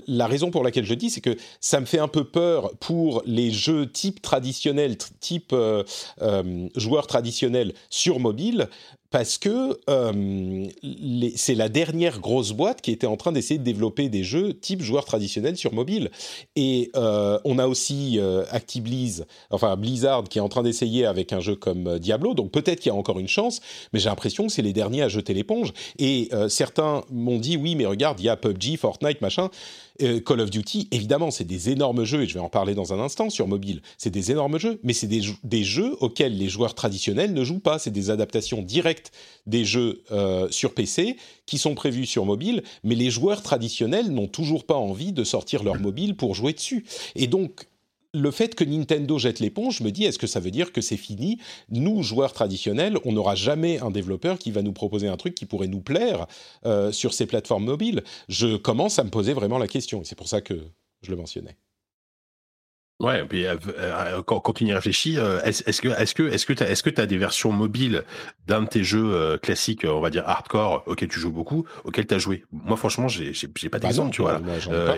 La raison pour laquelle je dis, c'est que ça me fait un peu peur pour les jeux type traditionnel, type euh, euh, joueur traditionnel sur mobile, parce que euh, les, c'est la dernière grosse boîte qui était en train d'essayer de développer des jeux type joueur traditionnel sur mobile. Et euh, on a aussi euh, Activision, enfin Blizzard, qui est en train d'essayer avec un jeu comme Diablo, donc peut-être qu'il y a encore une chance, mais j'ai l'impression que c'est les derniers à jeter l'éponge. Et euh, certains m'ont dit, oui, mais regarde, il y a P U B G, Fortnite, machin... Call of Duty, évidemment, c'est des énormes jeux, et je vais en parler dans un instant, sur mobile. C'est des énormes jeux, mais c'est des, des jeux auxquels les joueurs traditionnels ne jouent pas. C'est des adaptations directes des jeux euh, sur P C qui sont prévus sur mobile, mais les joueurs traditionnels n'ont toujours pas envie de sortir leur mobile pour jouer dessus. Et donc... le fait que Nintendo jette l'éponge, je me dis, est-ce que ça veut dire que c'est fini ? Nous, joueurs traditionnels, on n'aura jamais un développeur qui va nous proposer un truc qui pourrait nous plaire euh, sur ces plateformes mobiles. Je commence à me poser vraiment la question, et c'est pour ça que je le mentionnais. Ouais, puis euh, euh, quand, quand on y réfléchit, euh, est-ce, est-ce que est-ce que est-ce que t'as est-ce que t'as des versions mobiles d'un de tes jeux euh, classiques, on va dire hardcore, auquel tu joues beaucoup, auquel t'as joué ? Moi, franchement, j'ai j'ai, j'ai pas d'exemple, bah tu vois. Là.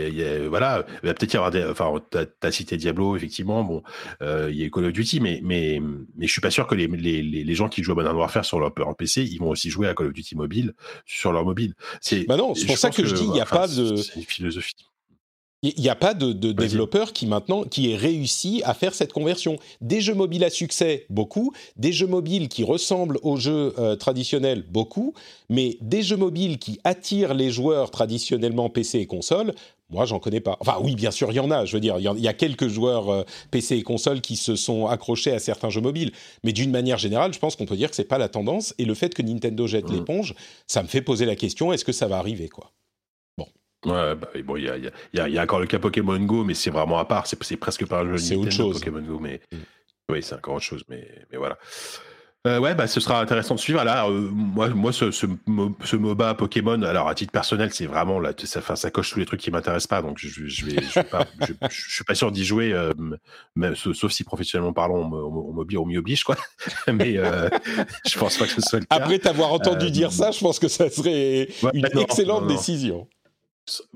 Euh, y a, voilà, il va peut-être y avoir des. Enfin, t'as, t'as cité Diablo, effectivement. Bon, il euh, y a Call of Duty, mais mais mais je suis pas sûr que les les les gens qui jouent à Modern Warfare sur leur, leur P C, ils vont aussi jouer à Call of Duty mobile sur leur mobile. C'est. Bah non, c'est pour ça que, que je dis, il y a enfin, pas de. C'est, c'est une philosophie. Il n'y a pas de, de développeur qui maintenant qui ait réussi à faire cette conversion. Des jeux mobiles à succès, beaucoup. Des jeux mobiles qui ressemblent aux jeux euh, traditionnels, beaucoup. Mais des jeux mobiles qui attirent les joueurs traditionnellement P C et console, Moi, j'en connais pas. Enfin, oui, bien sûr, il y en a. Je veux dire, il y, y a quelques joueurs euh, P C et consoles qui se sont accrochés à certains jeux mobiles. Mais d'une manière générale, je pense qu'on peut dire que c'est pas la tendance. Et le fait que Nintendo jette mmh. l'éponge, ça me fait poser la question, est-ce que ça va arriver, quoi ? Bon. Ouais, bah, bon, il y a, y, a, y a encore le cas Pokémon Go, mais c'est vraiment à part. C'est, c'est presque pas un jeu c'est Nintendo, autre chose. Pokémon Go, mais... Mmh. Oui, c'est encore autre chose, mais, mais voilà. Euh, ouais, bah, ce sera intéressant de suivre. Alors, euh, moi, moi, ce, ce, ce MOBA Pokémon, alors à titre personnel, c'est vraiment là, ça, ça coche tous les trucs qui m'intéressent pas. Donc, je, je vais, je suis pas, je, je suis pas sûr d'y jouer, euh, même, sauf si professionnellement parlant, on m'y oblige, quoi. Mais euh, je pense pas que ce soit le cas. Après t'avoir entendu euh, dire ça, je pense que ça serait ouais, une non, excellente non, non. décision.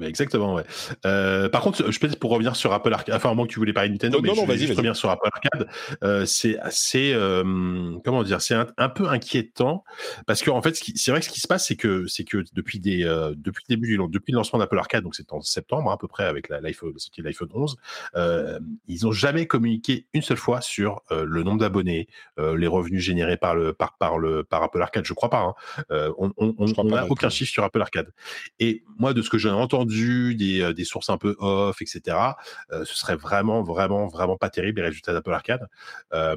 Exactement, ouais. Euh, par contre, je peux pour revenir sur Apple Arcade, enfin, à moins que tu voulais parler de Nintendo, non, mais non, je, non, vas-y, je vas-y. reviens sur Apple Arcade. Euh, c'est assez, euh, comment dire, c'est un, un peu inquiétant parce que en fait, ce qui, c'est vrai que ce qui se passe, c'est que c'est que depuis des, euh, depuis le début, depuis le lancement d'Apple Arcade, donc c'est en septembre à peu près avec la, l'iPhone, c'était l'iPhone onze, euh, ils n'ont jamais communiqué une seule fois sur euh, le nombre d'abonnés, euh, les revenus générés par le, par, par le, par Apple Arcade. Je crois pas. Hein. Euh, on n'a aucun chiffre sur Apple Arcade. Et moi, de ce que j'ai entendu, des, des sources un peu off, et cetera. Euh, ce serait vraiment, vraiment, vraiment pas terrible les résultats d'Apple Arcade. Euh,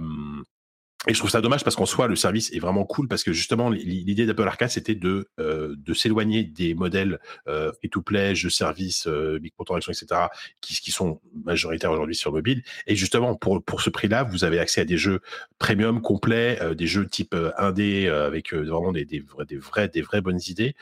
et je trouve ça dommage parce qu'en soi, le service est vraiment cool parce que justement, l'idée d'Apple Arcade, c'était de, euh, de s'éloigner des modèles euh, free-to-play, jeux services, euh, microtransactions, et cetera, qui, qui sont majoritaires aujourd'hui sur mobile. Et justement, pour, pour ce prix-là, vous avez accès à des jeux premium complets, euh, des jeux type euh, indé, euh, avec euh, vraiment des, des, vrais, des, vrais, des vraies bonnes idées.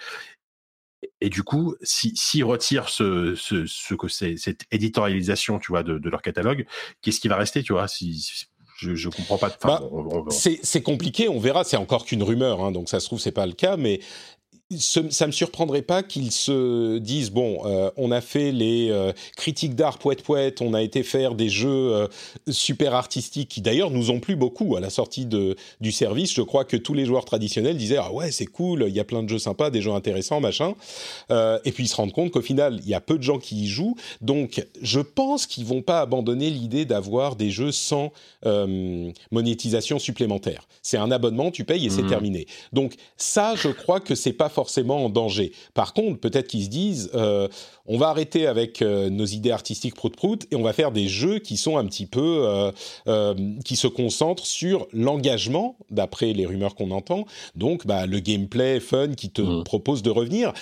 Et du coup, s'ils si, si retirent ce, ce, ce, ce, cette éditorialisation, tu vois, de, de leur catalogue, qu'est-ce qui va rester, tu vois, si, si, je, je comprends pas. Bah, on, on, on... C'est, c'est compliqué, on verra. C'est encore qu'une rumeur, hein, donc ça se trouve c'est pas le cas, mais ce, ça me surprendrait pas qu'ils se disent bon, euh, on a fait les euh, critiques d'art pouet-pouet, on a été faire des jeux euh, super artistiques qui d'ailleurs nous ont plu beaucoup à la sortie de, du service. Je crois que tous les joueurs traditionnels disaient ah ouais c'est cool, il y a plein de jeux sympas, des jeux intéressants machin. Euh, et puis ils se rendent compte qu'au final il y a peu de gens qui y jouent. Donc je pense qu'ils vont pas abandonner l'idée d'avoir des jeux sans euh, monétisation supplémentaire. C'est un abonnement, tu payes et mmh. c'est terminé. Donc ça je crois que c'est pas forcément en danger. Par contre, peut-être qu'ils se disent euh, on va arrêter avec euh, nos idées artistiques prout-prout et on va faire des jeux qui sont un petit peu euh, euh, qui se concentrent sur l'engagement, d'après les rumeurs qu'on entend. Donc, bah, le gameplay fun qui te mmh. propose de revenir.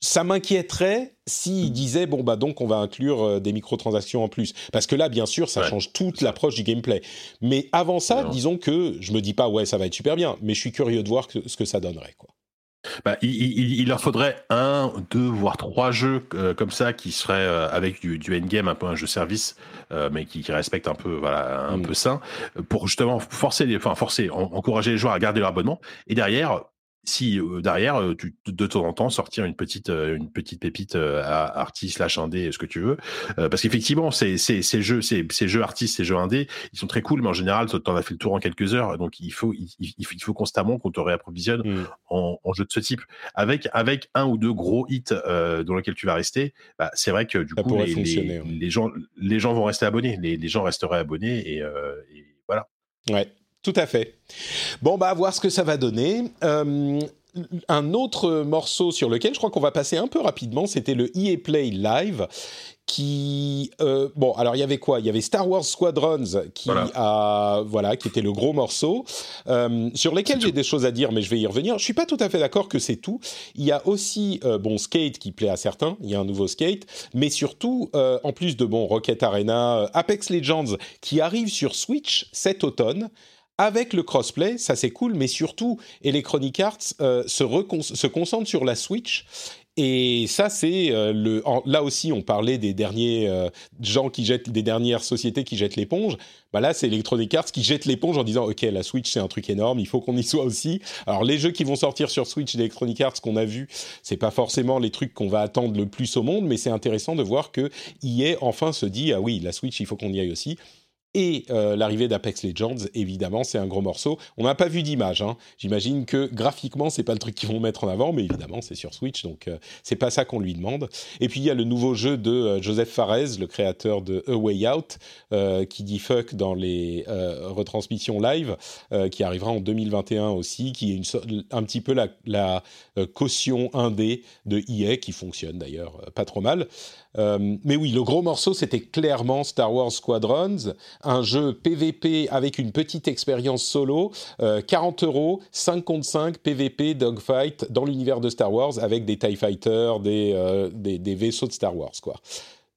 Ça m'inquiéterait s'ils disaient bon bah donc on va inclure euh, des microtransactions en plus, parce que là bien sûr ça ouais. change toute l'approche du gameplay. Mais avant ça, non. disons que je me dis pas ouais ça va être super bien, mais je suis curieux de voir que, ce que ça donnerait quoi. Bah, il, il, il leur faudrait un, deux, voire trois jeux euh, comme ça qui seraient euh, avec du, du endgame, un peu un jeu service, euh, mais qui, qui respecte un peu, voilà, un mmh. peu sain, pour justement forcer, les, enfin forcer, en, encourager les joueurs à garder leur abonnement. Et derrière, si euh, derrière, tu, de temps en temps, sortir une petite, euh, une petite pépite euh, artiste slash indé, ce que tu veux, euh, parce qu'effectivement, ces, ces, ces jeux, ces, ces jeux artistes, ces jeux indés, ils sont très cool, mais en général, t'en as fait le tour en quelques heures, donc il faut, il, il, il faut constamment qu'on te réapprovisionne mmh. en, en jeu de ce type, avec, avec un ou deux gros hits euh, dans lesquels tu vas rester. Bah, c'est vrai que du Ça coup, les, les, oui. les gens, les gens vont rester abonnés, les, les gens resteraient abonnés et, euh, et voilà. Ouais. Tout à fait. Bon, bah, à voir ce que ça va donner. Euh, un autre morceau sur lequel je crois qu'on va passer un peu rapidement, c'était le E A Play Live qui... Euh, bon, alors, il y avait quoi ? Il y avait Star Wars Squadrons qui, voilà. A, voilà, qui était le gros morceau, euh, sur lesquels j'ai des choses à dire, mais je vais y revenir. Je ne suis pas tout à fait d'accord que c'est tout. Il y a aussi, euh, bon, Skate qui plaît à certains, il y a un nouveau Skate, mais surtout, euh, en plus de, bon, Rocket Arena, Apex Legends qui arrive sur Switch cet automne, avec le crossplay, ça c'est cool, mais surtout, Electronic Arts euh, se, recon- se concentre sur la Switch. Et ça, c'est euh, le. En, là aussi, on parlait des derniers euh, gens qui jettent, des dernières sociétés qui jettent l'éponge. Bah là, c'est Electronic Arts qui jette l'éponge en disant ok, la Switch c'est un truc énorme, il faut qu'on y soit aussi. Alors les jeux qui vont sortir sur Switch d'Electronic Arts qu'on a vu, c'est pas forcément les trucs qu'on va attendre le plus au monde, mais c'est intéressant de voir que E A enfin se dit ah oui, la Switch, il faut qu'on y aille aussi. Et euh, l'arrivée d'Apex Legends, évidemment, c'est un gros morceau. On n'a pas vu d'image. Hein. J'imagine que graphiquement, c'est pas le truc qu'ils vont mettre en avant, mais évidemment, c'est sur Switch, donc euh, c'est pas ça qu'on lui demande. Et puis il y a le nouveau jeu de euh, Joseph Fares, le créateur de A Way Out, euh, qui dit fuck dans les euh, retransmissions live, euh, qui arrivera en deux mille vingt et un aussi, qui est une so- un petit peu la, la euh, caution indé de E A, qui fonctionne d'ailleurs euh, pas trop mal. Euh, mais oui, le gros morceau, c'était clairement Star Wars Squadrons, un jeu P V P avec une petite expérience solo, euh, quarante euros, cinq contre cinq, P V P, dogfight, dans l'univers de Star Wars, avec des TIE Fighters, des, euh, des, des vaisseaux de Star Wars, quoi.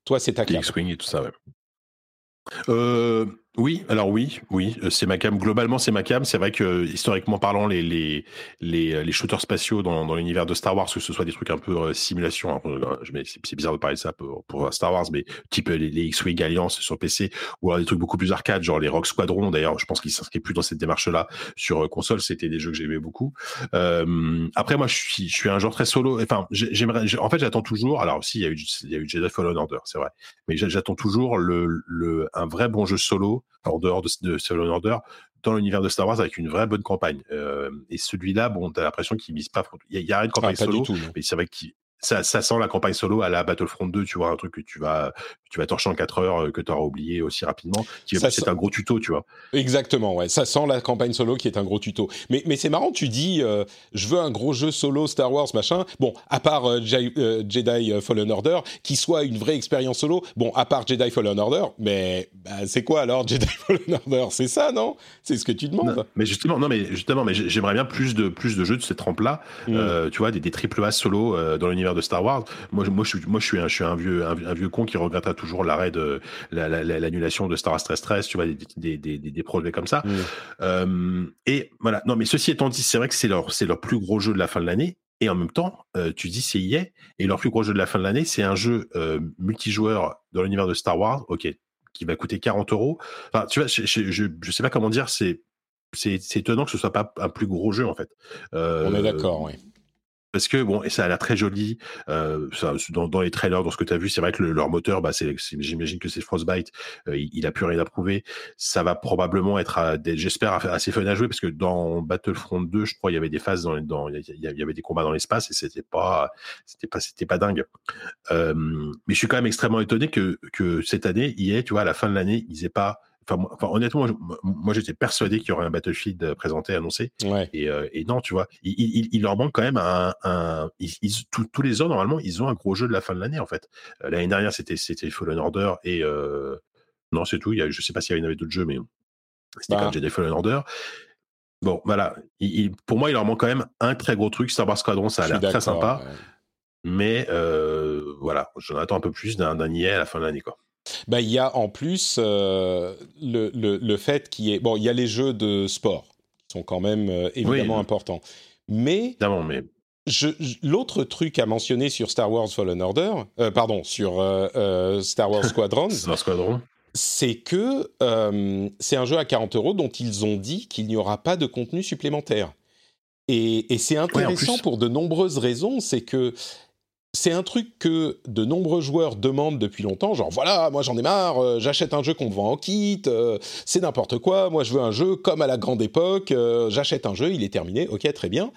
Toi, c'est ta cam. X-Wing et tout ça, ouais. Euh, oui, alors oui, oui, c'est ma cam. Globalement, c'est ma cam. C'est vrai que, historiquement parlant, les, les, les, les shooters spatiaux dans, dans l'univers de Star Wars, que ce soit des trucs un peu euh, simulation, hein, c'est, c'est bizarre de parler de ça pour, pour Star Wars, mais type les, les X-Wing Alliance sur P C, ou alors des trucs beaucoup plus arcade, genre les Rogue Squadron, d'ailleurs, je pense qu'ils s'inscrivent plus dans cette démarche-là sur euh, console, c'était des jeux que j'aimais beaucoup. Euh, après, moi, je suis, je suis un genre très solo, enfin, j'aimerais, en fait, j'attends toujours, alors aussi, il y a eu, il y a eu Jedi Fallen Order, c'est vrai, mais j'attends toujours le, le, un vrai bon jeu solo, en dehors de, de Fallen Order, dans l'univers de Star Wars avec une vraie bonne campagne. Euh, et celui-là, bon, t'as l'impression qu'il mise pas. Il y, y a une campagne ah, solo, tout, mais c'est vrai que ça, ça sent la campagne solo à la Battlefront deux, tu vois, un truc que tu vas, tu vas torcher en quatre heures, que t'auras oublié aussi rapidement. Qui, c'est sent... un gros tuto, tu vois. Exactement, ouais. Ça sent la campagne solo qui est un gros tuto. Mais, mais c'est marrant, tu dis, euh, je veux un gros jeu solo Star Wars, machin. Bon, à part euh, J- euh, Jedi Fallen Order, qui soit une vraie expérience solo. Bon, à part Jedi Fallen Order, mais bah, c'est quoi alors Jedi Fallen Order ? C'est ça, non ? C'est ce que tu demandes. Non, mais justement, non, mais justement, mais j'aimerais bien plus de plus de jeux de cette trempe-là. Mmh. Euh, tu vois, des, des triple A solo euh, dans l'univers de Star Wars. Moi, moi, je suis, moi, je suis un, je suis un vieux, un, un vieux con qui regrette toujours l'arrêt de la, la, la, l'annulation de Star Wars treize, tu vois, des, des, des, des, des projets comme ça. Mmh. Euh, et voilà. Non, mais ceci étant dit, c'est vrai que c'est leur, c'est leur plus gros jeu de la fin de l'année. Et en même temps, euh, tu dis c'est E A, et leur plus gros jeu de la fin de l'année, c'est un jeu euh, multijoueur dans l'univers de Star Wars. Ok, qui va coûter quarante euros. Enfin, tu vois, je, je, je, je sais pas comment dire. C'est, c'est, c'est étonnant que ce soit pas un plus gros jeu en fait. Euh, On est d'accord, oui. Parce que bon, et ça a l'air très joli euh, ça, dans, dans les trailers, dans ce que tu as vu, c'est vrai que le, leur moteur, bah, c'est, c'est, j'imagine que c'est Frostbite, euh, il, il a plus rien à prouver. Ça va probablement être, à, j'espère, assez fun à jouer parce que dans Battlefront deux, je crois, il y avait des phases dans, dans il y avait des combats dans l'espace et c'était pas, c'était pas, c'était pas dingue. Euh, mais je suis quand même extrêmement étonné que que cette année, il y ait, tu vois, à la fin de l'année, ils aient pas. Enfin, enfin, honnêtement, moi, moi j'étais persuadé qu'il y aurait un Battlefield présenté, annoncé. Ouais. Et, euh, et non, tu vois, il, il, il leur manque quand même un. un ils, ils, tout, tous les ans, normalement, ils ont un gros jeu de la fin de l'année, en fait. L'année dernière, c'était, c'était Fallen Order et. Euh, non, c'est tout. Il y a, je ne sais pas s'il y avait d'autres jeux, mais c'était ah. quand même Jedi Fallen Order. Bon, voilà. Il, il, pour moi, il leur manque quand même un très gros truc. Star Wars Squadron, ça a l'air très sympa. Ouais. Mais euh, voilà, j'en attends un peu plus d'un, d'un I A à la fin de l'année, quoi. Bah, il y a en plus euh, le, le, le fait qu'il y ait... Bon, il y a les jeux de sport, qui sont quand même euh, évidemment oui, importants. Mais, mais... Je, je, l'autre truc à mentionner sur Star Wars Fallen Order, euh, pardon, sur euh, euh, Star Wars Squadrons, Star Squadron. c'est que euh, c'est un jeu à quarante euros dont ils ont dit qu'il n'y aura pas de contenu supplémentaire. Et, et c'est intéressant oui, pour de nombreuses raisons, c'est que c'est un truc que de nombreux joueurs demandent depuis longtemps, genre voilà, moi j'en ai marre, euh, j'achète un jeu qu'on me vend en kit, euh, c'est n'importe quoi, moi je veux un jeu comme à la grande époque, euh, j'achète un jeu, il est terminé, ok, très bien.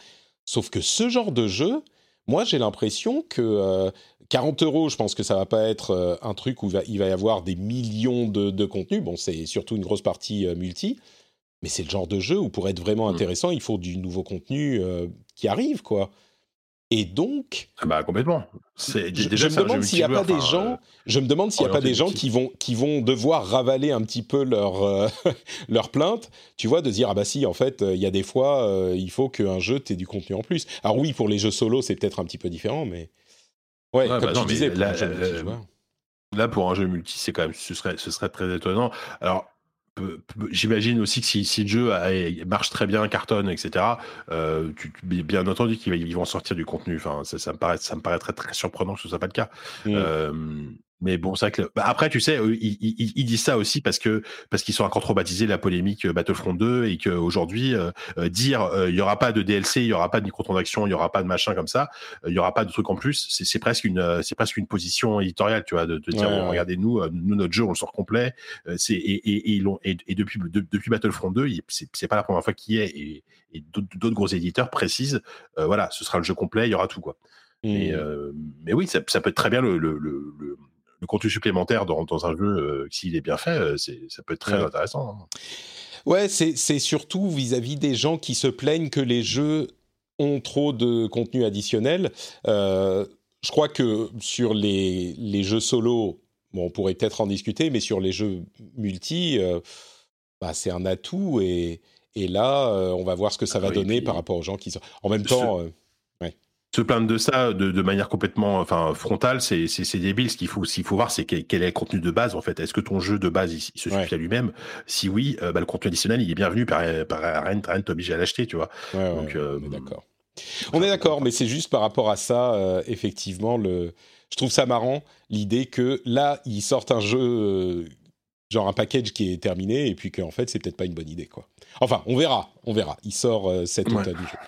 Sauf que ce genre de jeu, moi j'ai l'impression que euh, quarante euros, je pense que ça va pas être euh, un truc où il va, il va y avoir des millions de, de contenus, bon c'est surtout une grosse partie euh, multi, mais c'est le genre de jeu où pour être vraiment intéressant, mmh. il faut du nouveau contenu euh, qui arrive, quoi. Et donc, ah bah complètement. C'est, je, déjà, je me demande s'il n'y a pas des gens, je me demande s'il y a pas des gens qui vont qui vont devoir ravaler un petit peu leur euh, leur plainte, tu vois, de dire ah bah si en fait il y a des fois euh, il faut qu'un jeu t'ait du contenu en plus. Alors oui pour les jeux solo c'est peut-être un petit peu différent, mais ouais, ouais comme bah, tu non, disais pour là, un jeu là, multi, là pour un jeu multi c'est quand même ce serait ce serait très étonnant. Alors j'imagine aussi que si, si le jeu a, marche très bien, cartonne, et cetera, euh, tu, bien entendu qu'ils ils vont sortir du contenu. Enfin, ça, ça me paraît, ça me paraît très, très surprenant que ce soit pas le cas. Mmh. Euh, mais bon, c'est vrai que bah après, tu sais, ils, ils, ils disent ça aussi parce que parce qu'ils sont encore trop baptisés la polémique Battlefront deux et que aujourd'hui euh, dire il euh, y aura pas de D L C, il y aura pas de microtransactions, il y aura pas de machin comme ça, il euh, y aura pas de truc en plus. C'est, c'est presque une c'est presque une position éditoriale, tu vois, de, de dire ouais, bon, ouais. regardez nous nous notre jeu on le sort complet. Euh, c'est et, et, et ils l'ont et, et depuis de, depuis Battlefront deux, c'est, c'est pas la première fois qu'il y est et, et d'autres, d'autres gros éditeurs précisent euh, voilà ce sera le jeu complet, il y aura tout quoi. Mmh. Mais euh, mais oui ça, ça peut être très bien le, le, le, le le contenu supplémentaire dans, dans un jeu, euh, s'il est bien fait, euh, c'est, ça peut être très ouais. intéressant. Hein. Ouais, c'est, c'est surtout vis-à-vis des gens qui se plaignent que les jeux ont trop de contenu additionnel. Euh, je crois que sur les, les jeux solo, bon, on pourrait peut-être en discuter, mais sur les jeux multi, euh, bah, c'est un atout. Et, et là, euh, on va voir ce que ça ah, va oui, donner puis, par rapport aux gens qui sont... En même temps... Euh, ouais. Se plaindre de ça de, de manière complètement enfin, frontale, c'est, c'est, c'est débile. Ce qu'il faut, ce qu'il faut voir, c'est quel, quel est le contenu de base, en fait. Est-ce que ton jeu de base, il, il se suffit ouais. à lui-même? Si oui, euh, bah, le contenu additionnel, il est bienvenu, par, par, par rien ne t'oblige à l'acheter, tu vois. Ouais, donc, ouais, euh, on est d'accord. On est d'accord, mais c'est juste par rapport à ça, euh, effectivement, le... je trouve ça marrant, l'idée que là, ils sortent un jeu, euh, genre un package qui est terminé, et puis qu'en fait, c'est peut-être pas une bonne idée, quoi. Enfin, on verra, on verra. Il sort euh, cet ouais. automne du jeu.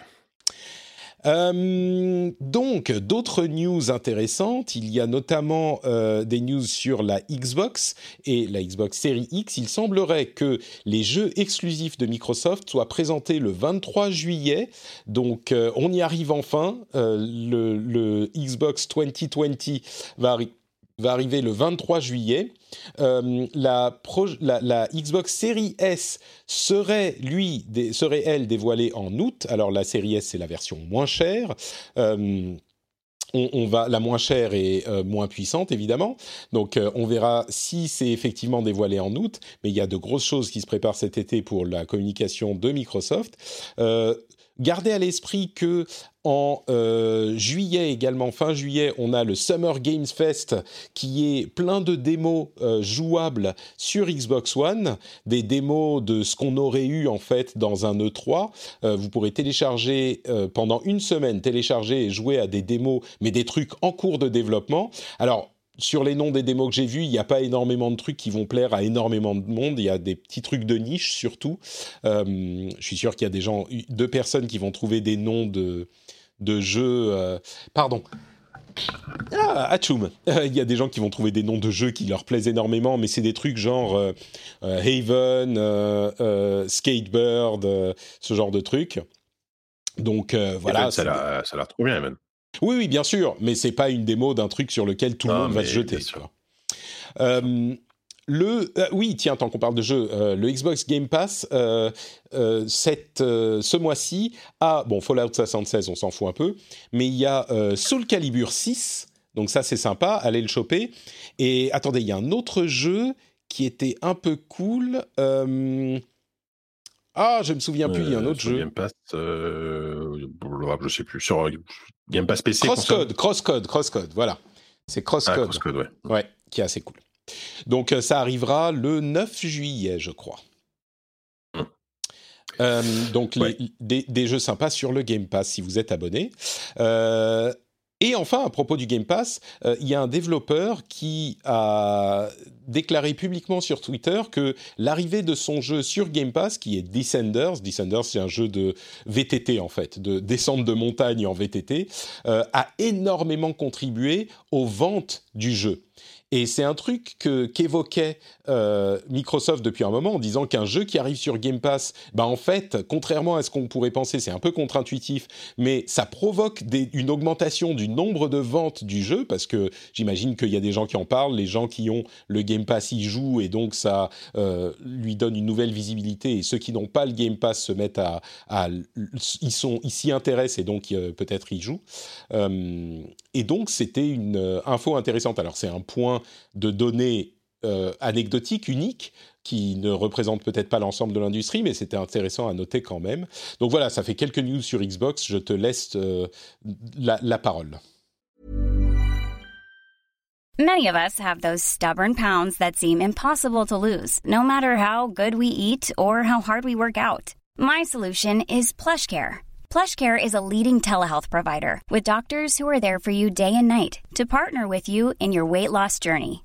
Euh, donc, d'autres news intéressantes, il y a notamment euh, des news sur la Xbox et la Xbox Series X. Il semblerait que les jeux exclusifs de Microsoft soient présentés le vingt-trois juillet, donc euh, on y arrive enfin, euh, le, le Xbox vingt vingt va, arri- va arriver le vingt-trois juillet. Euh, la, pro- la, la Xbox Series S serait, lui, dé- serait elle dévoilée en août. Alors la Series S, c'est la version moins chère. Euh, on, on va, la moins chère et euh, moins puissante, évidemment. Donc euh, on verra si c'est effectivement dévoilé en août. Mais il y a de grosses choses qui se préparent cet été pour la communication de Microsoft. Euh, Gardez à l'esprit que en euh, juillet également, fin juillet, on a le Summer Games Fest qui est plein de démos euh, jouables sur Xbox One, des démos de ce qu'on aurait eu en fait dans un E trois. Euh, vous pourrez télécharger euh, pendant une semaine, télécharger et jouer à des démos, mais des trucs en cours de développement. Alors, sur les noms des démos que j'ai vus, il n'y a pas énormément de trucs qui vont plaire à énormément de monde. Il y a des petits trucs de niche, surtout. Euh, je suis sûr qu'il y a des gens, deux personnes qui vont trouver des noms de, de jeux... Euh, pardon. Ah, atchoum. Euh, il y a des gens qui vont trouver des noms de jeux qui leur plaisent énormément, mais c'est des trucs genre euh, euh, Haven, euh, euh, Skatebird, euh, ce genre de trucs. Donc, euh, voilà. Ça, la, ça a l'air trop bien, même. Oui, oui, bien sûr, mais ce n'est pas une démo d'un truc sur lequel tout le monde va se jeter. Euh, le, euh, oui, tiens, tant qu'on parle de jeu, euh, le Xbox Game Pass, euh, euh, cette, euh, ce mois-ci, a... Bon, Fallout soixante-seize, on s'en fout un peu, mais il y a euh, Soul Calibur six, donc ça, c'est sympa, allez le choper. Et attendez, il y a un autre jeu qui était un peu cool... Euh, Ah, je me souviens plus, il y a un autre jeu. Game Pass, euh, je sais plus, sur Game Pass P C. Crosscode, Crosscode, Crosscode, voilà. C'est Crosscode. Ah, Crosscode, ouais. Ouais, qui est assez cool. Donc, ça arrivera le neuf juillet, je crois. Hum. Euh, donc, ouais. les, des, des jeux sympas sur le Game Pass, si vous êtes abonné. Euh, et enfin, à propos du Game Pass, euh, il y a un développeur qui a déclaré publiquement sur Twitter que l'arrivée de son jeu sur Game Pass, qui est Descenders, Descenders c'est un jeu de V T T en fait, de descente de montagne en V T T, euh, a énormément contribué aux ventes du jeu. Et c'est un truc que, qu'évoquait euh, Microsoft depuis un moment en disant qu'un jeu qui arrive sur Game Pass, bah en fait, contrairement à ce qu'on pourrait penser, c'est un peu contre-intuitif, mais ça provoque des, une augmentation du nombre de ventes du jeu, parce que j'imagine qu'il y a des gens qui en parlent, les gens qui ont le Game Pass y jouent, et donc ça euh, lui donne une nouvelle visibilité, et ceux qui n'ont pas le Game Pass se mettent à... à ils, sont, ils s'y intéressent, et donc euh, peut-être y jouent. Euh, et donc, c'était une euh, info intéressante. Alors, c'est un point de données euh, anecdotiques, uniques, qui ne représentent peut-être pas l'ensemble de l'industrie, mais c'était intéressant à noter quand même. Donc voilà, ça fait quelques news sur Xbox, je te laisse euh, la, la parole. Many of us have those stubborn pounds that seem impossible to lose, no matter how good we eat or how hard we work out. My solution is PlushCare. PlushCare is a leading telehealth provider with doctors who are there for you day and night to partner with you in your weight loss journey.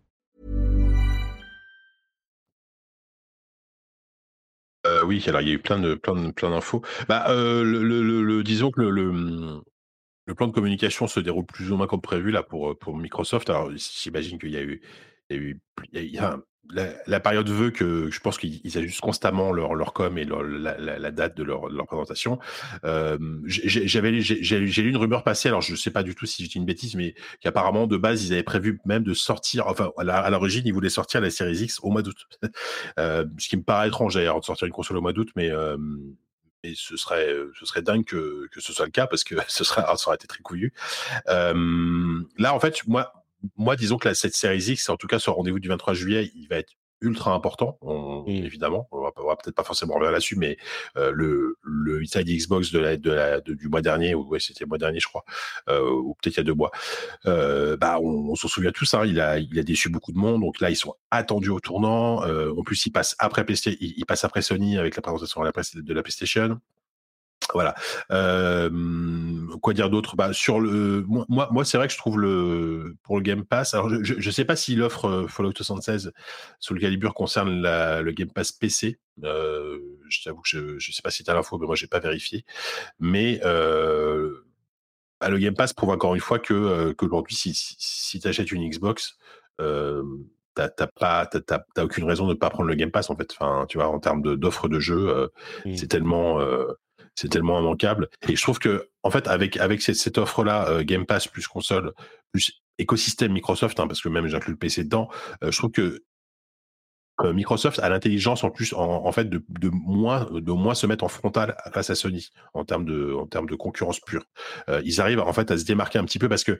Euh, oui, alors il y a eu plein de plein de, plein d'infos. Bah, euh, le, le, le, disons que le, le, le plan de communication se déroule plus ou moins comme prévu là pour, pour Microsoft. Alors j'imagine qu'il y a eu, il y a eu, il y a, la, la période veut que je pense qu'ils ajustent constamment leur leur com et leur, la, la, la date de leur, leur présentation. Euh, j'ai, j'avais j'ai, j'ai, j'ai lu une rumeur passer. Alors je sais pas du tout si j'ai une bêtise, mais qu'apparemment de base ils avaient prévu même de sortir. Enfin à, la, à l'origine ils voulaient sortir la Series X au mois d'août. Euh, ce qui me paraît étrange d'ailleurs de sortir une console au mois d'août, mais euh, mais ce serait ce serait dingue que que ce soit le cas parce que ce serait ça aurait été très couillu. Euh, là en fait moi. Moi, disons que la, cette Series X, en tout cas, ce rendez-vous du vingt-trois juillet, il va être ultra important, on, mmh. évidemment. On va, on va peut-être pas forcément revenir là-dessus, mais euh, le, le Inside Xbox de la, de la, de, du mois dernier, ou ouais, c'était le mois dernier, je crois, euh, ou peut-être il y a deux mois, euh, bah, on, on s'en souvient tous, hein, il a, il a déçu beaucoup de monde, donc là, ils sont attendus au tournant. Euh, en plus, ils passent après, Playsta- ils, ils passent après Sony avec la présentation de la, de la PlayStation. Voilà. Euh, quoi dire d'autre? Bah sur le, moi, moi, c'est vrai que je trouve le pour le Game Pass. Alors, je, je sais pas si l'offre Fallout soixante-seize sous le calibre concerne la, le Game Pass P C. Euh, je t'avoue que je, je sais pas si t'as l'info, mais moi, j'ai pas vérifié. Mais euh, bah, le Game Pass prouve encore une fois que que aujourd'hui, si, si, si t'achètes une Xbox. Euh, T'as, t'as pas, t'as, t'as, t'as aucune raison de ne pas prendre le Game Pass en fait. Enfin, tu vois, en termes de, d'offres de jeux, euh, mmh. c'est tellement, euh, c'est tellement immanquable. Et je trouve que, en fait, avec avec cette, cette offre-là, euh, Game Pass plus console plus écosystème Microsoft, hein, parce que même j'inclus le P C dedans, euh, je trouve que euh, Microsoft a l'intelligence en plus, en, en fait, de, de moins de moins se mettre en frontal face à Sony en termes de en termes de concurrence pure. Euh, ils arrivent en fait à se démarquer un petit peu parce que.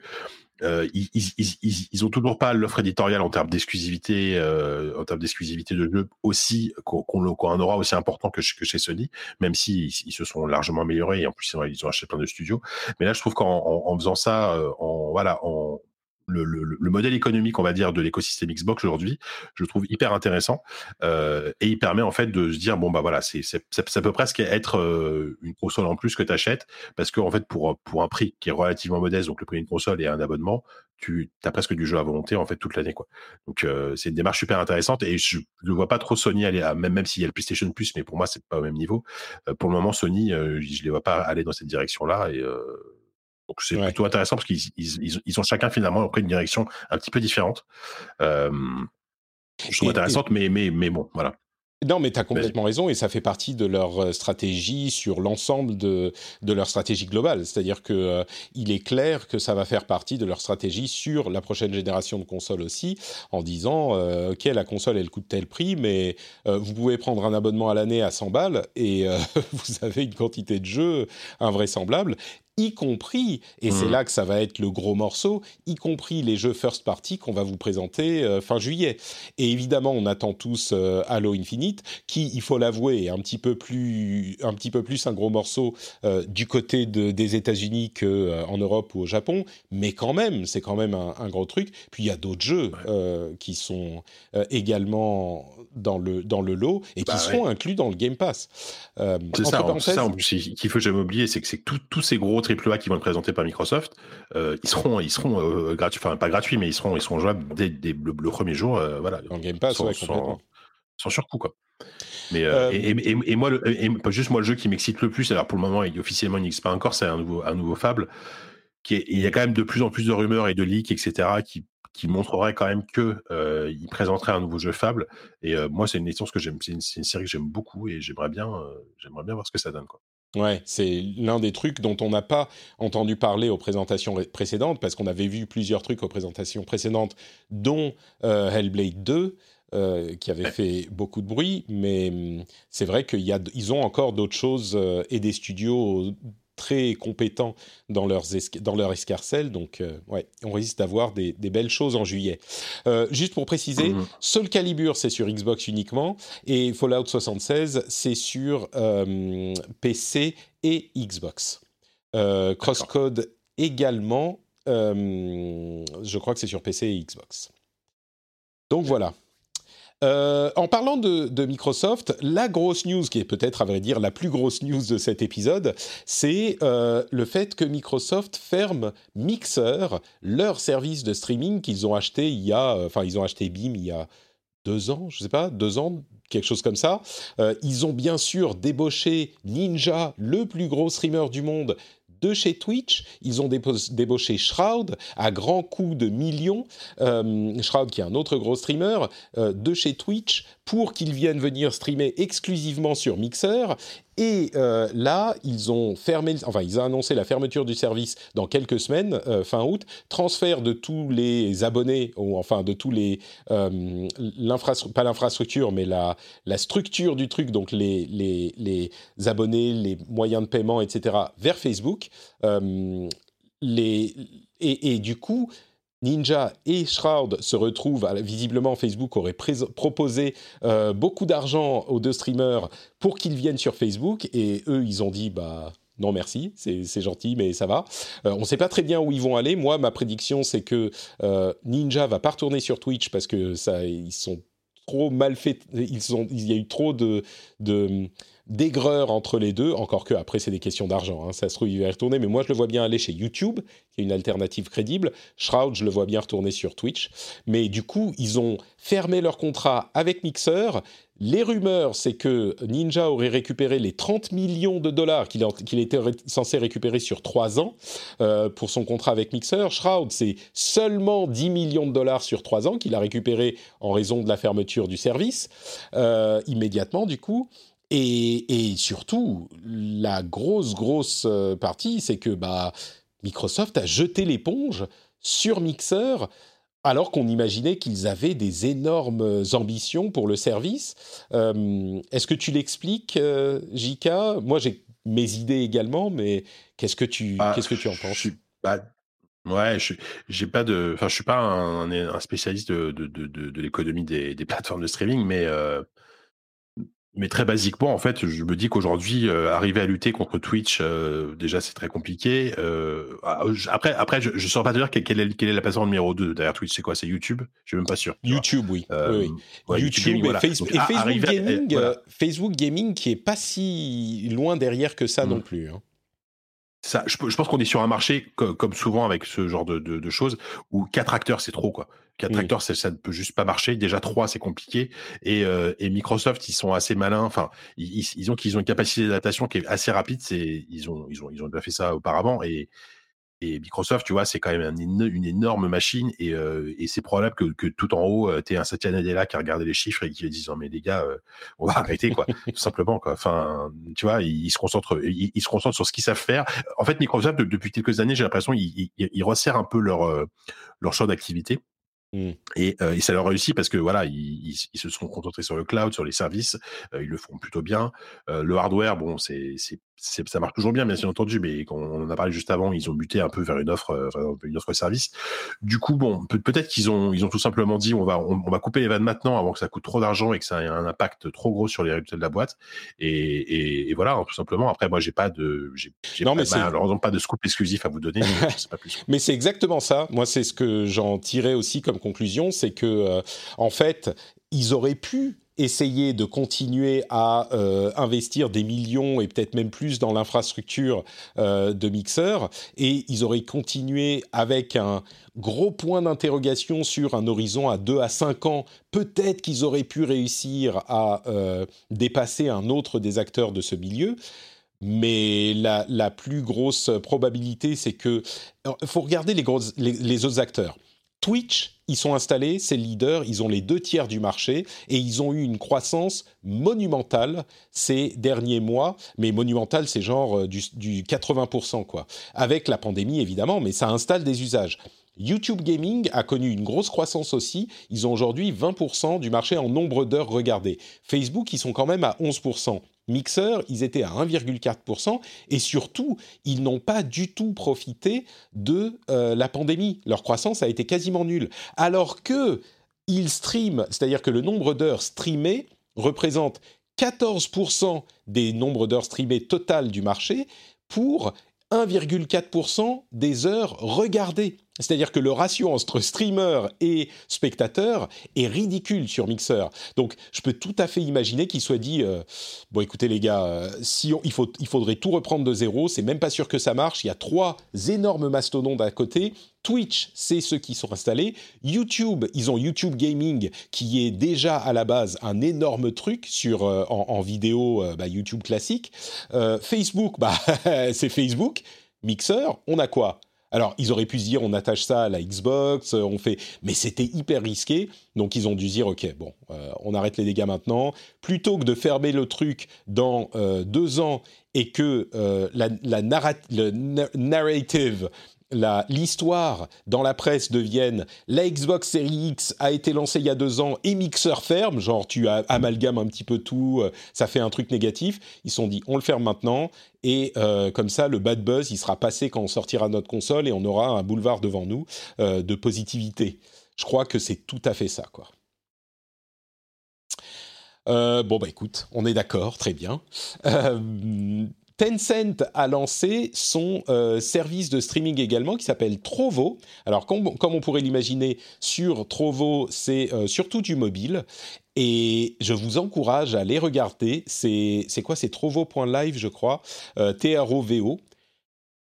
Euh, ils, ils, ils, ils ont toujours pas l'offre éditoriale en termes d'exclusivité, euh, en termes d'exclusivité de jeu aussi qu'on, qu'on en aura aussi important que, que chez Sony, même si ils, ils se sont largement améliorés et en plus ils ont, ils ont acheté plein de studios. Mais là, je trouve qu'en en, en faisant ça, en voilà, en le, le, le modèle économique, on va dire, de l'écosystème Xbox aujourd'hui, je le trouve hyper intéressant euh, et il permet en fait de se dire bon bah voilà, c'est, c'est ça, ça peut presque être euh, une console en plus que tu achètes parce que en fait pour pour un prix qui est relativement modeste, donc le prix d'une console et un abonnement, tu as presque du jeu à volonté en fait toute l'année quoi. Donc euh, c'est une démarche super intéressante et je ne vois pas trop Sony aller à, même même s'il y a le PlayStation Plus, mais pour moi c'est pas au même niveau. Euh, pour le moment Sony, euh, je les vois pas aller dans cette direction là et euh, donc c'est ouais. plutôt intéressant parce qu'ils ils, ils, ils ont chacun finalement pris une direction un petit peu différente. Euh, je trouve et, intéressante, et... Mais, mais, mais bon, voilà. Non, mais tu as complètement Vas-y. raison et ça fait partie de leur stratégie sur l'ensemble de, de leur stratégie globale. C'est-à-dire que euh, il est clair que ça va faire partie de leur stratégie sur la prochaine génération de consoles aussi, en disant euh, « Ok, la console, elle coûte tel prix, mais euh, vous pouvez prendre un abonnement à l'année à cent balles et euh, vous avez une quantité de jeux invraisemblable. » y compris, et mmh. c'est là que ça va être le gros morceau, y compris les jeux first party qu'on va vous présenter euh, fin juillet. Et évidemment, on attend tous euh, Halo Infinite, qui, il faut l'avouer, est un petit peu plus un, petit peu plus un gros morceau euh, du côté de, des États-Unis qu'en euh, Europe ou au Japon, mais quand même, c'est quand même un, un gros truc. Puis il y a d'autres jeux ouais. euh, qui sont euh, également dans le, dans le lot et bah qui ouais. seront inclus dans le Game Pass. Euh, c'est ça, parenthèses, c'est ça en plus, qu'il faut jamais oublier, c'est que, c'est que tous ces gros triple A qui vont être présentés par Microsoft, euh, ils seront, ils seront euh, gratuits, enfin pas gratuits, mais ils seront, ils seront jouables dès, dès le, le premier jour, euh, voilà. Dans le Game Pass, sans, ouais, complètement. Sans, sans surcoût, quoi. Mais euh, euh, et, et, et moi, le, et, juste moi, le jeu qui m'excite le plus, alors pour le moment, il, officiellement, il n'existe pas encore, c'est un nouveau, un nouveau Fable. Qui est, il y a quand même de plus en plus de rumeurs et de leaks, et cetera, qui qui montrerait quand même que euh, il présenterait un nouveau jeu Fable. Et euh, moi, c'est une licence que j'aime, c'est une, c'est une série que j'aime beaucoup et j'aimerais bien, euh, j'aimerais bien voir ce que ça donne, quoi. Ouais, c'est l'un des trucs dont on n'a pas entendu parler aux présentations ré- précédentes, parce qu'on avait vu plusieurs trucs aux présentations précédentes, dont euh, Hellblade deux, euh, qui avait fait beaucoup de bruit, mais hum, c'est vrai qu'ils ont encore d'autres choses euh, et des studios très compétents dans, leurs esca- dans leur escarcelle, donc euh, ouais, on risque d'avoir des, des belles choses en juillet. Euh, juste pour préciser, mmh. Soul Calibur, c'est sur Xbox uniquement, et Fallout soixante-seize, c'est sur euh, P C et Xbox. Euh, Crosscode également, euh, je crois que c'est sur P C et Xbox. Donc voilà. Euh, en parlant de, de Microsoft, la grosse news, qui est peut-être à vrai dire la plus grosse news de cet épisode, c'est euh, le fait que Microsoft ferme Mixer, leur service de streaming qu'ils ont acheté il y a, enfin ils ont acheté Bim il y a deux ans, je ne sais pas, deux ans, quelque chose comme ça. Euh, ils ont bien sûr débauché Ninja, le plus gros streamer du monde, de chez Twitch. Ils ont débauché Shroud à grands coups de millions. Euh, Shroud, qui est un autre gros streamer, euh, de chez Twitch, pour qu'ils viennent venir streamer exclusivement sur Mixer. Et euh, là, ils ont fermé, enfin, ils ont annoncé la fermeture du service dans quelques semaines, euh, fin août. Transfert de tous les abonnés, ou enfin de tous les, euh, l'infrastru- pas l'infrastructure, mais la, la structure du truc, donc les, les, les abonnés, les moyens de paiement, et cetera, vers Facebook. Euh, les, et, et du coup, Ninja et Shroud se retrouvent, visiblement Facebook aurait pré- proposé euh, beaucoup d'argent aux deux streamers pour qu'ils viennent sur Facebook, et eux ils ont dit bah non merci, c'est, c'est gentil mais ça va. Euh, on ne sait pas très bien où ils vont aller. Moi ma prédiction c'est que euh, Ninja va pas retourner sur Twitch parce que ça ils sont trop mal fait, ils sont, il y a eu trop de, de d'aigreur entre les deux, encore que après c'est des questions d'argent, hein. Ça se trouve il va y retourner, mais moi je le vois bien aller chez YouTube, qui est une alternative crédible. Shroud, je le vois bien retourner sur Twitch, mais du coup ils ont fermé leur contrat avec Mixer. Les rumeurs, c'est que Ninja aurait récupéré les trente millions de dollars qu'il, a, qu'il était ré- censé récupérer sur trois ans euh, pour son contrat avec Mixer. Shroud, c'est seulement dix millions de dollars sur trois ans qu'il a récupéré en raison de la fermeture du service, euh, immédiatement du coup. Et, et surtout, la grosse, grosse partie, c'est que bah, Microsoft a jeté l'éponge sur Mixer, alors qu'on imaginait qu'ils avaient des énormes ambitions pour le service. Euh, est-ce que tu l'expliques, euh, J K ? Moi, j'ai mes idées également, mais qu'est-ce que tu, bah, qu'est-ce que tu en penses ? Je suis pas... Ouais, je j'ai pas de, enfin, je suis pas un, un spécialiste de, de, de, de l'économie des, des plateformes de streaming, mais... Euh... Mais très basiquement, en fait, je me dis qu'aujourd'hui, euh, arriver à lutter contre Twitch, euh, déjà, c'est très compliqué. Euh, après, après, je ne saurais pas te dire quelle est, quelle est la plateforme numéro deux derrière Twitch. C'est quoi ? C'est YouTube ? Je ne suis même pas sûr. YouTube, oui. Euh, oui, oui. Ouais, YouTube, YouTube et, voilà. Facebook, Donc, et Facebook, à, Gaming, à, et, voilà. Facebook Gaming, qui n'est pas si loin derrière que ça mmh. non plus. Hein. Ça, je, je pense qu'on est sur un marché, co- comme souvent avec ce genre de, de, de choses, où quatre acteurs, c'est trop, quoi. Quatre oui. acteurs, ça, ça ne peut juste pas marcher. Déjà, trois, c'est compliqué. Et, euh, et Microsoft, ils sont assez malins. Enfin, ils, ils, ont, ils ont une capacité d'adaptation qui est assez rapide. C'est, ils, ont, ils, ont, ils ont déjà fait ça auparavant. Et, et Microsoft, tu vois, c'est quand même un, une énorme machine. Et, euh, et c'est probable que, que tout en haut, tu es un Satya Nadella qui a regardé les chiffres et qui dit non, mais les gars, euh, on va arrêter, quoi. Tout simplement, quoi. Enfin, tu vois, ils, ils, se concentrent, ils, ils se concentrent sur ce qu'ils savent faire. En fait, Microsoft, depuis quelques années, j'ai l'impression qu'ils ils, ils resserrent un peu leur, leur champ d'activité. Mmh. Et, euh, et ça leur réussit parce que voilà, ils, ils, ils se sont concentrés sur le cloud, sur les services, euh, ils le font plutôt bien. Euh, le hardware, bon, c'est, c'est, c'est, ça marche toujours bien, bien entendu, mais quand on en a parlé juste avant, ils ont buté un peu vers une offre, euh, une offre service. Du coup, bon, peut, peut-être qu'ils ont, ils ont tout simplement dit, on va, on, on va couper les vannes maintenant avant que ça coûte trop d'argent et que ça ait un impact trop gros sur les résultats de la boîte. Et, et, et voilà, hein, tout simplement. Après, moi, j'ai pas de, j'ai, j'ai non, pas, malheureusement pas de scoop exclusif à vous donner. Mais, je sais pas plus. Mais c'est exactement ça. Moi, c'est ce que j'en tirais aussi comme conclusion, c'est que euh, en fait, ils auraient pu essayer de continuer à euh, investir des millions et peut-être même plus dans l'infrastructure euh, de Mixer, et ils auraient continué avec un gros point d'interrogation sur un horizon à deux à cinq ans. Peut-être qu'ils auraient pu réussir à euh, dépasser un autre des acteurs de ce milieu. Mais la, la plus grosse probabilité, c'est que... Alors, faut regarder les, grosses, les, les autres acteurs. Twitch, ils sont installés, c'est le leader, ils ont les deux tiers du marché et ils ont eu une croissance monumentale ces derniers mois. Mais monumentale, c'est genre du, du quatre-vingts pour cent, quoi. Avec la pandémie, évidemment, mais ça installe des usages. YouTube Gaming a connu une grosse croissance aussi. Ils ont aujourd'hui vingt pour cent du marché en nombre d'heures regardées. Facebook, ils sont quand même à onze pour cent. Mixer, ils étaient à un virgule quatre pour cent et surtout, ils n'ont pas du tout profité de euh, la pandémie. Leur croissance a été quasiment nulle. Alors qu'ils streament, c'est-à-dire que le nombre d'heures streamées représente quatorze pour cent des nombres d'heures streamées totales du marché pour un virgule quatre pour cent des heures regardées. C'est-à-dire que le ratio entre streamer et spectateur est ridicule sur Mixer. Donc, je peux tout à fait imaginer qu'il soit dit euh, « Bon, écoutez les gars, euh, si on, il, faut, il faudrait tout reprendre de zéro, c'est même pas sûr que ça marche, il y a trois énormes mastodontes à côté. Twitch, c'est ceux qui sont installés. YouTube, ils ont YouTube Gaming, qui est déjà à la base un énorme truc sur, euh, en, en vidéo euh, bah, YouTube classique. Euh, Facebook, bah, c'est Facebook. Mixer, on a quoi ? Alors, ils auraient pu se dire, on attache ça à la Xbox, on fait... Mais c'était hyper risqué, donc ils ont dû dire, OK, bon, euh, on arrête les dégâts maintenant. Plutôt que de fermer le truc dans euh, deux ans et que euh, la, la narrat- le na- narrative... La, l'histoire dans la presse devienne la Xbox Series X a été lancée il y a deux ans et Mixer ferme, genre tu amalgames un petit peu tout, ça fait un truc négatif. Ils se sont dit on le ferme maintenant et euh, comme ça le bad buzz il sera passé quand on sortira notre console et on aura un boulevard devant nous euh, de positivité. Je crois que c'est tout à fait ça quoi. Euh, bon bah écoute, on est d'accord, très bien. Euh, Tencent a lancé son euh, service de streaming également qui s'appelle Trovo. Alors, com- comme on pourrait l'imaginer, sur Trovo, c'est euh, surtout du mobile. Et je vous encourage à aller regarder. C'est, c'est quoi ? C'est trovo point live, je crois. Euh, T R O V O.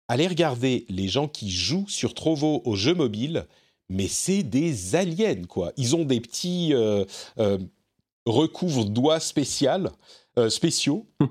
Allez regarder les gens qui jouent sur Trovo aux jeux mobiles. Mais c'est des aliens, quoi. Ils ont des petits euh, euh, recouvre-doigts spécial, euh, spéciaux. Mmh.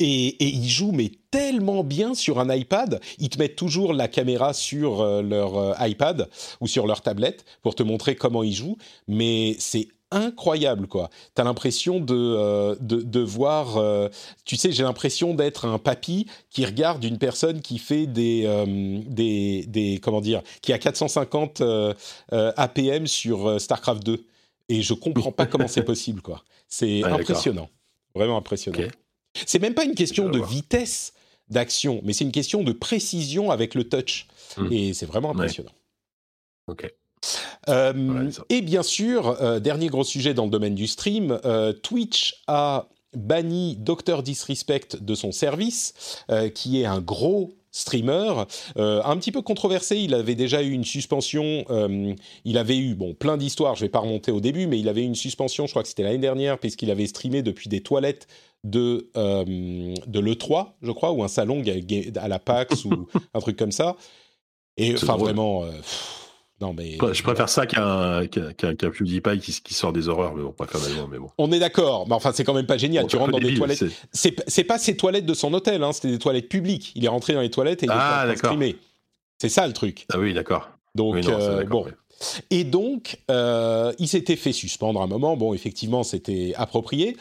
Et, et ils jouent mais tellement bien sur un iPad, ils te mettent toujours la caméra sur euh, leur euh, iPad ou sur leur tablette pour te montrer comment ils jouent, mais c'est incroyable quoi. T'as l'impression de euh, de, de voir, euh, tu sais, j'ai l'impression d'être un papy qui regarde une personne qui fait des euh, des des comment dire, qui a quatre cent cinquante euh, euh, A P M sur euh, StarCraft deux et je comprends pas comment c'est possible quoi. C'est ouais, impressionnant, d'accord. Vraiment impressionnant. Okay. C'est même pas une question de vitesse d'action, mais c'est une question de précision avec le touch. Mmh. Et c'est vraiment impressionnant. Ouais. OK. Euh, ouais, et bien sûr, euh, dernier gros sujet dans le domaine du stream, euh, Twitch a banni docteur Disrespect de son service, euh, qui est un gros... streamer, euh, un petit peu controversé, il avait déjà eu une suspension, euh, il avait eu, bon, plein d'histoires, je ne vais pas remonter au début, mais il avait eu une suspension, je crois que c'était l'année dernière, puisqu'il avait streamé depuis des toilettes de, euh, de l'E trois, je crois, ou un salon à la PAX, ou un truc comme ça, et enfin vraiment... Euh, pff, non, mais... Je préfère ça qu'un, qu'un, qu'un, qu'un PewDiePie qui, qui sort des horreurs, mais bon, pas mal, mais bon. On est d'accord, mais enfin, c'est quand même pas génial. Bon, tu rentres dans des villes, toilettes. C'est... C'est, c'est pas ses toilettes de son hôtel, hein, c'était des toilettes publiques. Il est rentré dans les toilettes et il ah, est streamé. C'est ça le truc. Ah oui, d'accord. Donc, oui, non, euh, d'accord, bon. Oui. Et donc, euh, il s'était fait suspendre un moment. Bon, effectivement, c'était approprié.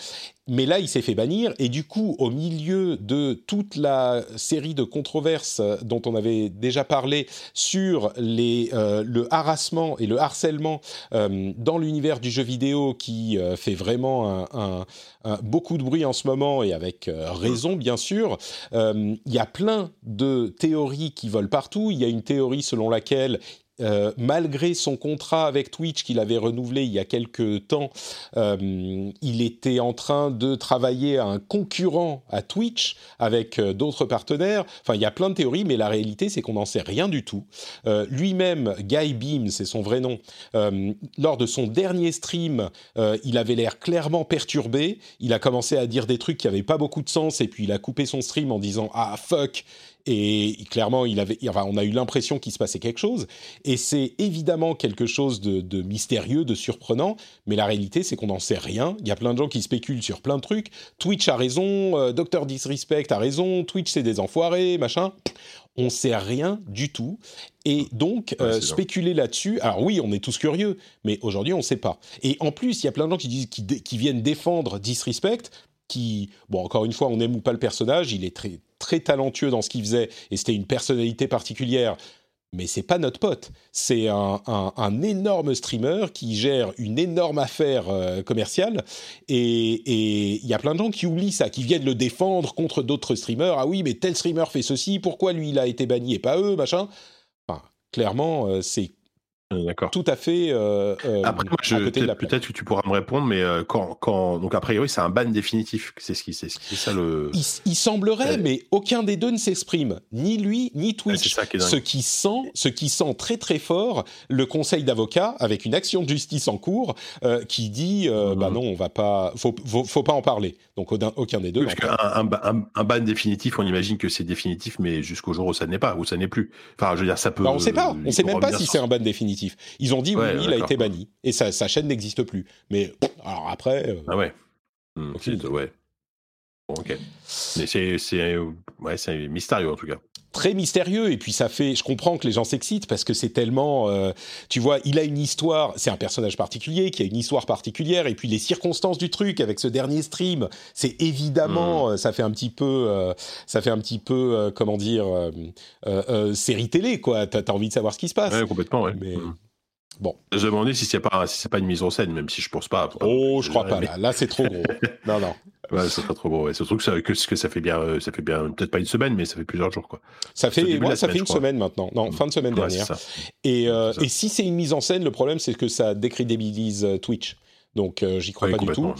Mais là, il s'est fait bannir. Et du coup, au milieu de toute la série de controverses dont on avait déjà parlé sur les, euh, le harassement et le harcèlement euh, dans l'univers du jeu vidéo qui euh, fait vraiment un, un, un, beaucoup de bruit en ce moment et avec euh, raison, bien sûr, euh, il y a plein de théories qui volent partout. Il y a une théorie selon laquelle... Euh, malgré son contrat avec Twitch qu'il avait renouvelé il y a quelques temps, euh, il était en train de travailler à un concurrent à Twitch avec euh, d'autres partenaires. Enfin, il y a plein de théories, mais la réalité, c'est qu'on n'en sait rien du tout. Euh, lui-même, Guy Beam, c'est son vrai nom, euh, lors de son dernier stream, euh, il avait l'air clairement perturbé. Il a commencé à dire des trucs qui n'avaient pas beaucoup de sens et puis il a coupé son stream en disant « Ah, fuck !» Et clairement, il avait, enfin, on a eu l'impression qu'il se passait quelque chose. Et c'est évidemment quelque chose de, de mystérieux, de surprenant. Mais la réalité, c'est qu'on n'en sait rien. Il y a plein de gens qui spéculent sur plein de trucs. Twitch a raison, euh, docteur Disrespect a raison, Twitch, c'est des enfoirés, machin. On ne sait rien du tout. Et donc, ouais, euh, spéculer là-dessus... Alors oui, on est tous curieux, mais aujourd'hui, on ne sait pas. Et en plus, il y a plein de gens qui, disent, qui, dé- qui viennent défendre Disrespect... Qui, bon, encore une fois, on aime ou pas le personnage, il est très, très talentueux dans ce qu'il faisait, et c'était une personnalité particulière, mais c'est pas notre pote. C'est un, un, un énorme streamer qui gère une énorme affaire euh, commerciale, et il y a plein de gens qui oublient ça, qui viennent le défendre contre d'autres streamers. Ah oui, mais tel streamer fait ceci, pourquoi lui il a été banni et pas eux, machin. Enfin, clairement, euh, c'est D'accord. Tout à fait. Euh, après, moi, je, peut-être, peut-être que tu pourras me répondre, mais quand, quand, donc a priori, c'est un ban définitif. C'est ce qui, c'est, c'est ça le. Il, il semblerait, ouais. mais aucun des deux ne s'exprime, ni lui ni Twitch. Ouais, qui ce qui sent, ce qui sent très très fort le conseil d'avocat avec une action de justice en cours euh, qui dit, euh, mmh. bah non, on va pas, faut, faut, faut pas en parler. Donc aucun des deux. Oui, parce qu'un un, un, un ban définitif, on imagine que c'est définitif, mais jusqu'au jour où ça n'est pas, où ça n'est plus. Enfin, je veux dire, ça peut. Bah, on ne sait pas, on ne sait même pas si c'est un ban définitif. Ils ont dit ouais, oui, il a été banni et sa, sa chaîne n'existe plus. Mais alors après. Euh... Ah ouais. Mmh, okay. C'est, ouais. Bon, ok. Mais c'est, c'est, ouais, c'est mystérieux en tout cas. Très mystérieux, et puis ça fait, je comprends que les gens s'excitent parce que c'est tellement, euh, tu vois, il a une histoire, c'est un personnage particulier qui a une histoire particulière, et puis les circonstances du truc avec ce dernier stream, c'est évidemment, mmh. ça fait un petit peu, euh, ça fait un petit peu, euh, comment dire, euh, euh, série télé quoi. T'as, t'as envie de savoir ce qui se passe. Ouais, complètement, ouais. Mais... Mmh. Bon. Je me demandais si c'est pas si c'est pas une mise en scène, même si je pense pas. Oh, je crois pas. Mais... Là, là, c'est trop gros. non, non. Ouais, c'est pas trop gros. Ouais. Surtout que ça, que, que ça fait bien, euh, ça fait bien, peut-être pas une semaine, mais ça fait plusieurs jours quoi. Ça fait, ouais, semaine, ça fait une semaine maintenant. Non, fin de semaine ouais, dernière. Et, euh, et si c'est une mise en scène, le problème c'est que ça décrédibilise Twitch. Donc, euh, j'y crois ouais, pas du tout.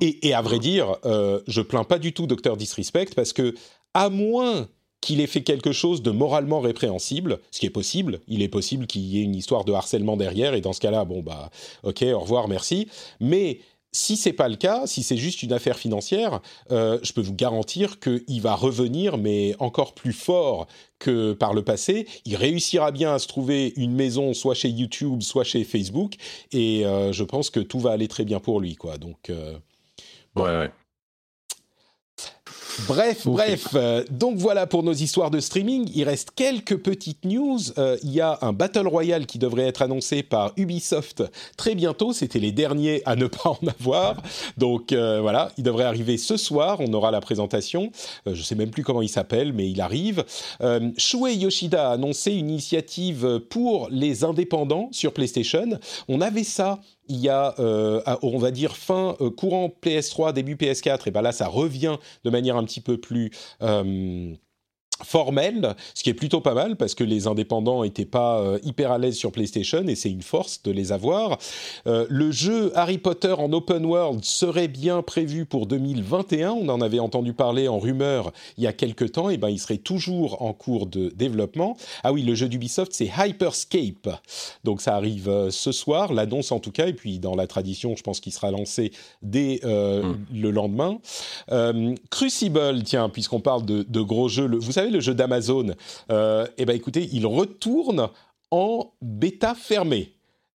Et, et à vrai dire, euh, je plains pas du tout Docteur Disrespect parce que à moins qu'il ait fait quelque chose de moralement répréhensible, ce qui est possible. Il est possible qu'il y ait une histoire de harcèlement derrière, et dans ce cas-là, bon, bah, ok, au revoir, merci. Mais si c'est pas le cas, si c'est juste une affaire financière, euh, je peux vous garantir qu'il va revenir, mais encore plus fort que par le passé. Il réussira bien à se trouver une maison, soit chez YouTube, soit chez Facebook, et euh, je pense que tout va aller très bien pour lui, quoi. Donc, euh, bon. Ouais, ouais. Bref, okay. bref. Euh, donc voilà pour nos histoires de streaming. Il reste quelques petites news. Euh, il y a un Battle Royale qui devrait être annoncé par Ubisoft très bientôt. C'était les derniers à ne pas en avoir. Donc euh, voilà, il devrait arriver ce soir. On aura la présentation. Euh, je ne sais même plus comment il s'appelle, mais il arrive. Euh, Shuei Yoshida a annoncé une initiative pour les indépendants sur PlayStation. On avait ça. Il y a, euh, on va dire, fin euh, courant P S trois, début P S quatre, et ben là, ça revient de manière un petit peu plus euh, formelle, ce qui est plutôt pas mal, parce que les indépendants n'étaient pas euh, hyper à l'aise sur PlayStation, et c'est une force de les avoir. Euh, le jeu Harry Potter en open world serait bien prévu pour deux mille vingt et un, on en avait entendu parler en rumeur il y a quelques temps, et ben il serait toujours en cours de développement. Ah oui, le jeu d'Ubisoft, c'est Hyperscape, donc ça arrive euh, ce soir, l'annonce en tout cas, et puis dans la tradition, je pense qu'il sera lancé dès euh, mmh. le lendemain. Euh, Crucible, tiens, puisqu'on parle de, de gros jeux, le, vous savez, le jeu d'Amazon, euh, et ben écoutez, il retourne en bêta fermée.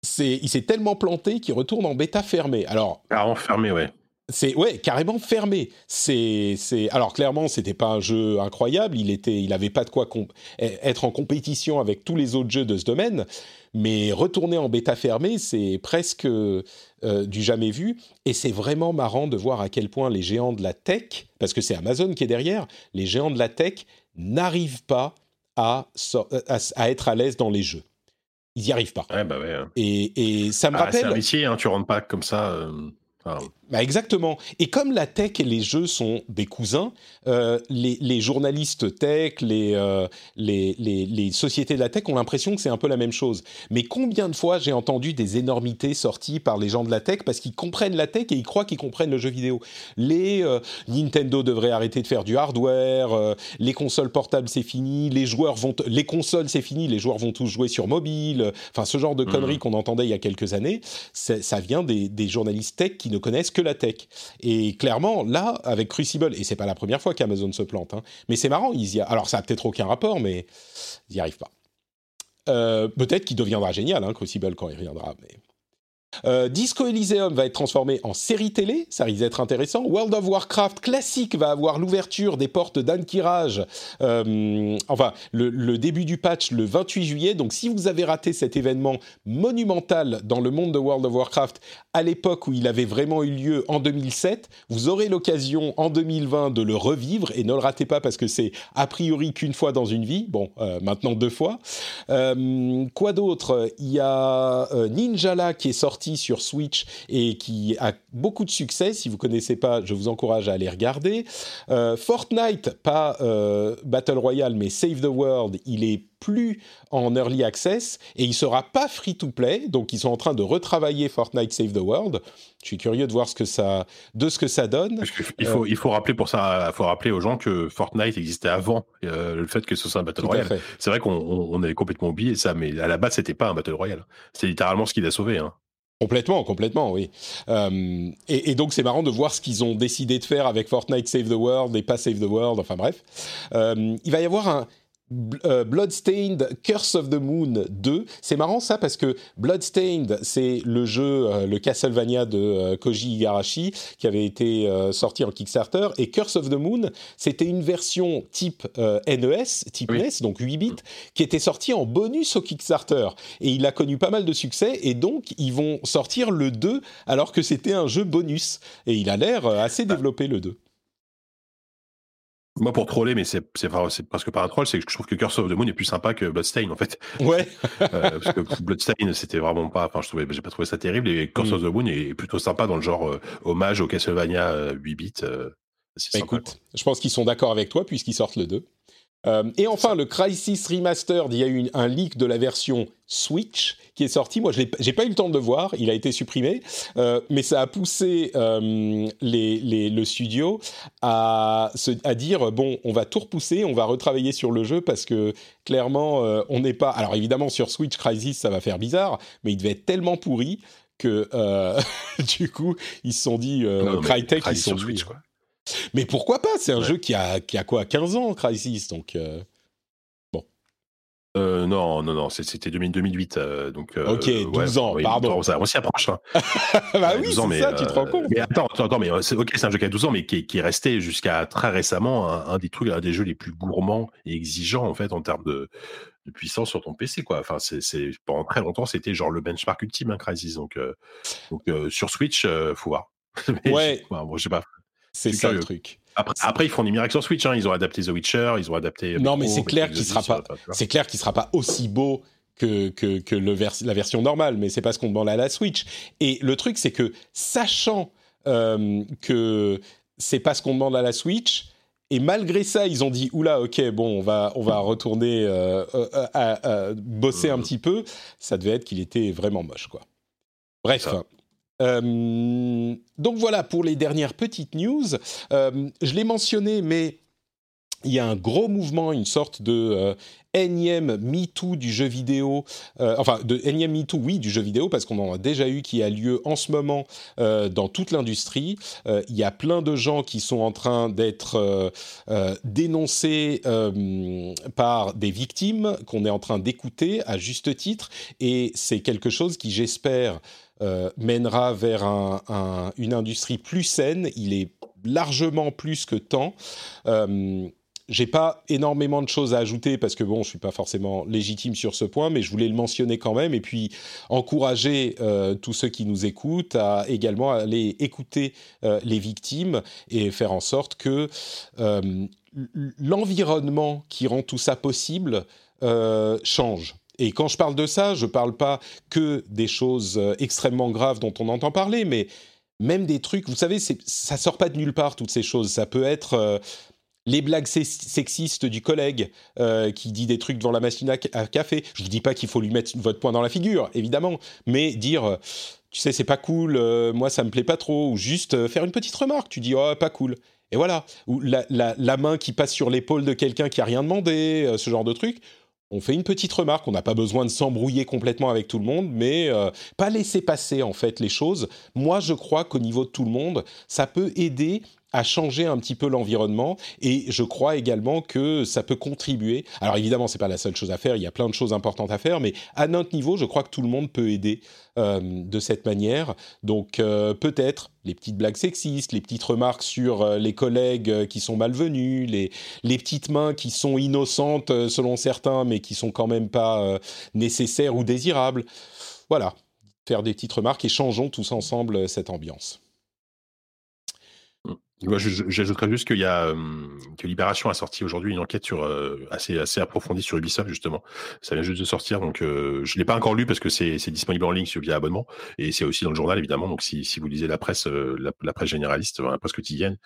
C'est, il s'est tellement planté qu'il retourne en bêta fermée. Alors, carrément fermé, ouais. C'est ouais, carrément fermé. C'est, c'est. Alors clairement, c'était pas un jeu incroyable. Il était, il avait pas de quoi comp- être en compétition avec tous les autres jeux de ce domaine. Mais retourner en bêta fermée, c'est presque euh, du jamais vu. Et c'est vraiment marrant de voir à quel point les géants de la tech, parce que c'est Amazon qui est derrière, les géants de la tech n'arrivent pas à, so- à, à être à l'aise dans les jeux. Ils n'y arrivent pas. Ouais, bah ouais. Et, et ça me ah, rappelle... C'est un métier, hein, tu rentres pas comme ça... Euh... Ah. Bah exactement. Et comme la tech et les jeux sont des cousins, euh, les, les journalistes tech, les, euh, les, les, les sociétés de la tech ont l'impression que c'est un peu la même chose. Mais combien de fois j'ai entendu des énormités sorties par les gens de la tech parce qu'ils comprennent la tech et ils croient qu'ils comprennent le jeu vidéo. Les euh, Nintendo devrait arrêter de faire du hardware, euh, les consoles portables c'est fini, les joueurs vont t- les consoles c'est fini, les joueurs vont tous jouer sur mobile. Enfin, ce genre de conneries mmh. qu'on entendait il y a quelques années, c'est, ça vient des, des journalistes tech qui ne connaissent que la tech. Et clairement, là, avec Crucible, et c'est pas la première fois qu'Amazon se plante, hein, mais c'est marrant, ils y a... alors ça a peut-être aucun rapport, mais ils n'y arrivent pas. Euh, peut-être qu'il deviendra génial, hein, Crucible, quand il reviendra, mais... Euh, Disco Elysium va être transformé en série télé, ça risque d'être intéressant. World of Warcraft classique va avoir l'ouverture des portes d'Ankiraj, euh, enfin le, le début du patch le vingt-huit juillet, donc si vous avez raté cet événement monumental dans le monde de World of Warcraft à l'époque où il avait vraiment eu lieu en deux mille sept, vous aurez l'occasion en deux mille vingt de le revivre et ne le ratez pas parce que c'est a priori qu'une fois dans une vie, bon euh, maintenant deux fois. Euh, quoi d'autre ? Il y a euh, Ninja là qui est sorti sorti sur Switch et qui a beaucoup de succès. Si vous connaissez pas, je vous encourage à aller regarder. Euh, Fortnite, pas euh, Battle Royale, mais Save the World, il est plus en Early Access et il sera pas free-to-play, donc ils sont en train de retravailler Fortnite Save the World. Je suis curieux de voir ce que ça, de ce que ça donne. Il faut, euh, il faut rappeler pour ça, faut rappeler aux gens que Fortnite existait avant euh, le fait que ce soit un Battle Royale. C'est vrai qu'on on, on avait complètement oublié ça, mais à la base c'était pas un Battle Royale. C'est littéralement ce qu'il a sauvé, hein. Complètement, complètement, oui. Euh, et, et donc, c'est marrant de voir ce qu'ils ont décidé de faire avec Fortnite Save the World et pas Save the World, enfin bref. Euh, il va y avoir un Bloodstained Curse of the Moon deux. C'est marrant ça parce que Bloodstained, c'est le jeu, le Castlevania de Koji Igarashi qui avait été sorti en Kickstarter, et Curse of the Moon, c'était une version type euh, N E S, type oui. N E S, donc huit bits, qui était sortie en bonus au Kickstarter, et il a connu pas mal de succès, et donc ils vont sortir le deux alors que c'était un jeu bonus, et il a l'air assez développé le deux. Moi, pour troller, mais c'est, c'est, c'est presque pas un troll, c'est que je trouve que Curse of the Moon est plus sympa que Bloodstained, en fait. Ouais. euh, parce que Bloodstained, c'était vraiment pas... Enfin, je trouvais, j'ai pas trouvé ça terrible. Et Curse mm. of the Moon est plutôt sympa dans le genre euh, hommage au Castlevania euh, huit bits. Euh, c'est bah, sympa, écoute, quoi. Je pense qu'ils sont d'accord avec toi, puisqu'ils sortent le deux. Euh, et enfin, le Crysis Remastered, il y a eu un leak de la version Switch qui est sortie. Moi, je n'ai pas eu le temps de le voir, il a été supprimé, euh, mais ça a poussé euh, les, les, le studio à, se, à dire, bon, on va tout repousser, on va retravailler sur le jeu, parce que clairement, euh, on n'est pas... Alors évidemment, sur Switch, Crysis, ça va faire bizarre, mais il devait être tellement pourri que euh, du coup, ils se sont dit... Euh, non, Crytek, ils se sont dit... Switch, quoi. Mais pourquoi pas ? C'est un ouais. jeu qui a, qui a quoi, quinze ans, Crysis, donc euh, bon. Euh, non, non, non, c'était deux mille huit, euh, donc. Euh, ok, douze ouais, ans, ouais, pardon. On, on s'y approche, hein. Bah oui, c'est ans, mais, ça, euh, tu te rends compte. Mais attends, attends, attends, mais c'est, ok, c'est un jeu qui a douze ans, mais qui, qui est resté jusqu'à très récemment un, un des trucs, un des jeux les plus gourmands et exigeants en fait en termes de, de puissance sur ton P C, quoi. Enfin, c'est, c'est pendant très longtemps, c'était genre le benchmark ultime, hein, Crysis, donc, euh, donc euh, sur Switch, euh, faut voir. Mais, ouais. Moi, bon, je sais pas. C'est, c'est ça le truc. Après, après, ils font des miracles sur Switch, hein. Ils ont adapté The Witcher, ils ont adapté. Non, mais c'est clair qu'il sera pas. C'est clair qu'il sera pas aussi beau que que, que le vers, la version normale, mais c'est pas ce qu'on demande à la Switch. Et le truc, c'est que sachant euh, que c'est pas ce qu'on demande à la Switch, et malgré ça, ils ont dit oula, ok, bon, on va on va retourner euh, euh, euh, euh, bosser un petit peu. Ça devait être qu'il était vraiment moche, quoi. Bref. Euh, donc voilà pour les dernières petites news. Euh, je l'ai mentionné, mais il y a un gros mouvement, une sorte de euh, énième MeToo du jeu vidéo, euh, enfin de énième MeToo, oui, du jeu vidéo, parce qu'on en a déjà eu, qui a lieu en ce moment euh, dans toute l'industrie. Euh, il y a plein de gens qui sont en train d'être euh, euh, dénoncés euh, par des victimes qu'on est en train d'écouter à juste titre, et c'est quelque chose qui, j'espère, Euh, mènera vers un, un, une industrie plus saine. Il est largement plus que temps. Euh, j'ai pas énormément de choses à ajouter parce que bon, je suis pas forcément légitime sur ce point, mais je voulais le mentionner quand même, et puis encourager euh, tous ceux qui nous écoutent à également aller écouter euh, les victimes et faire en sorte que euh, l'environnement qui rend tout ça possible euh, change. Et quand je parle de ça, je ne parle pas que des choses extrêmement graves dont on entend parler, mais même des trucs... Vous savez, c'est, ça ne sort pas de nulle part, toutes ces choses. Ça peut être euh, les blagues sexistes du collègue euh, qui dit des trucs devant la machine à, à café. Je ne vous dis pas qu'il faut lui mettre votre poing dans la figure, évidemment, mais dire... Tu sais, c'est pas cool, euh, moi, ça me plaît pas trop. Ou juste euh, faire une petite remarque. Tu dis, oh, pas cool. Et voilà. Ou la, la, la main qui passe sur l'épaule de quelqu'un qui n'a rien demandé, euh, ce genre de truc. On fait une petite remarque, on n'a pas besoin de s'embrouiller complètement avec tout le monde, mais euh, pas laisser passer en fait les choses. Moi, je crois qu'au niveau de tout le monde, ça peut aider à changer un petit peu l'environnement, et je crois également que ça peut contribuer. Alors évidemment, c'est pas la seule chose à faire, il y a plein de choses importantes à faire, mais à notre niveau, je crois que tout le monde peut aider euh, de cette manière. Donc euh, peut-être les petites blagues sexistes, les petites remarques sur euh, les collègues euh, qui sont malvenus, les, les petites mains qui sont innocentes euh, selon certains, mais qui sont quand même pas euh, nécessaires ou désirables. Voilà, faire des petites remarques et changeons tous ensemble euh, cette ambiance. Moi, j'ajouterais juste qu'il y a euh, que Libération a sorti aujourd'hui une enquête sur euh, assez assez approfondie sur Ubisoft justement. Ça vient juste de sortir, donc euh, je l'ai pas encore lu parce que c'est c'est disponible en ligne via abonnement et c'est aussi dans le journal évidemment. Donc si si vous lisez la presse euh, la, la presse généraliste, la presse quotidienne,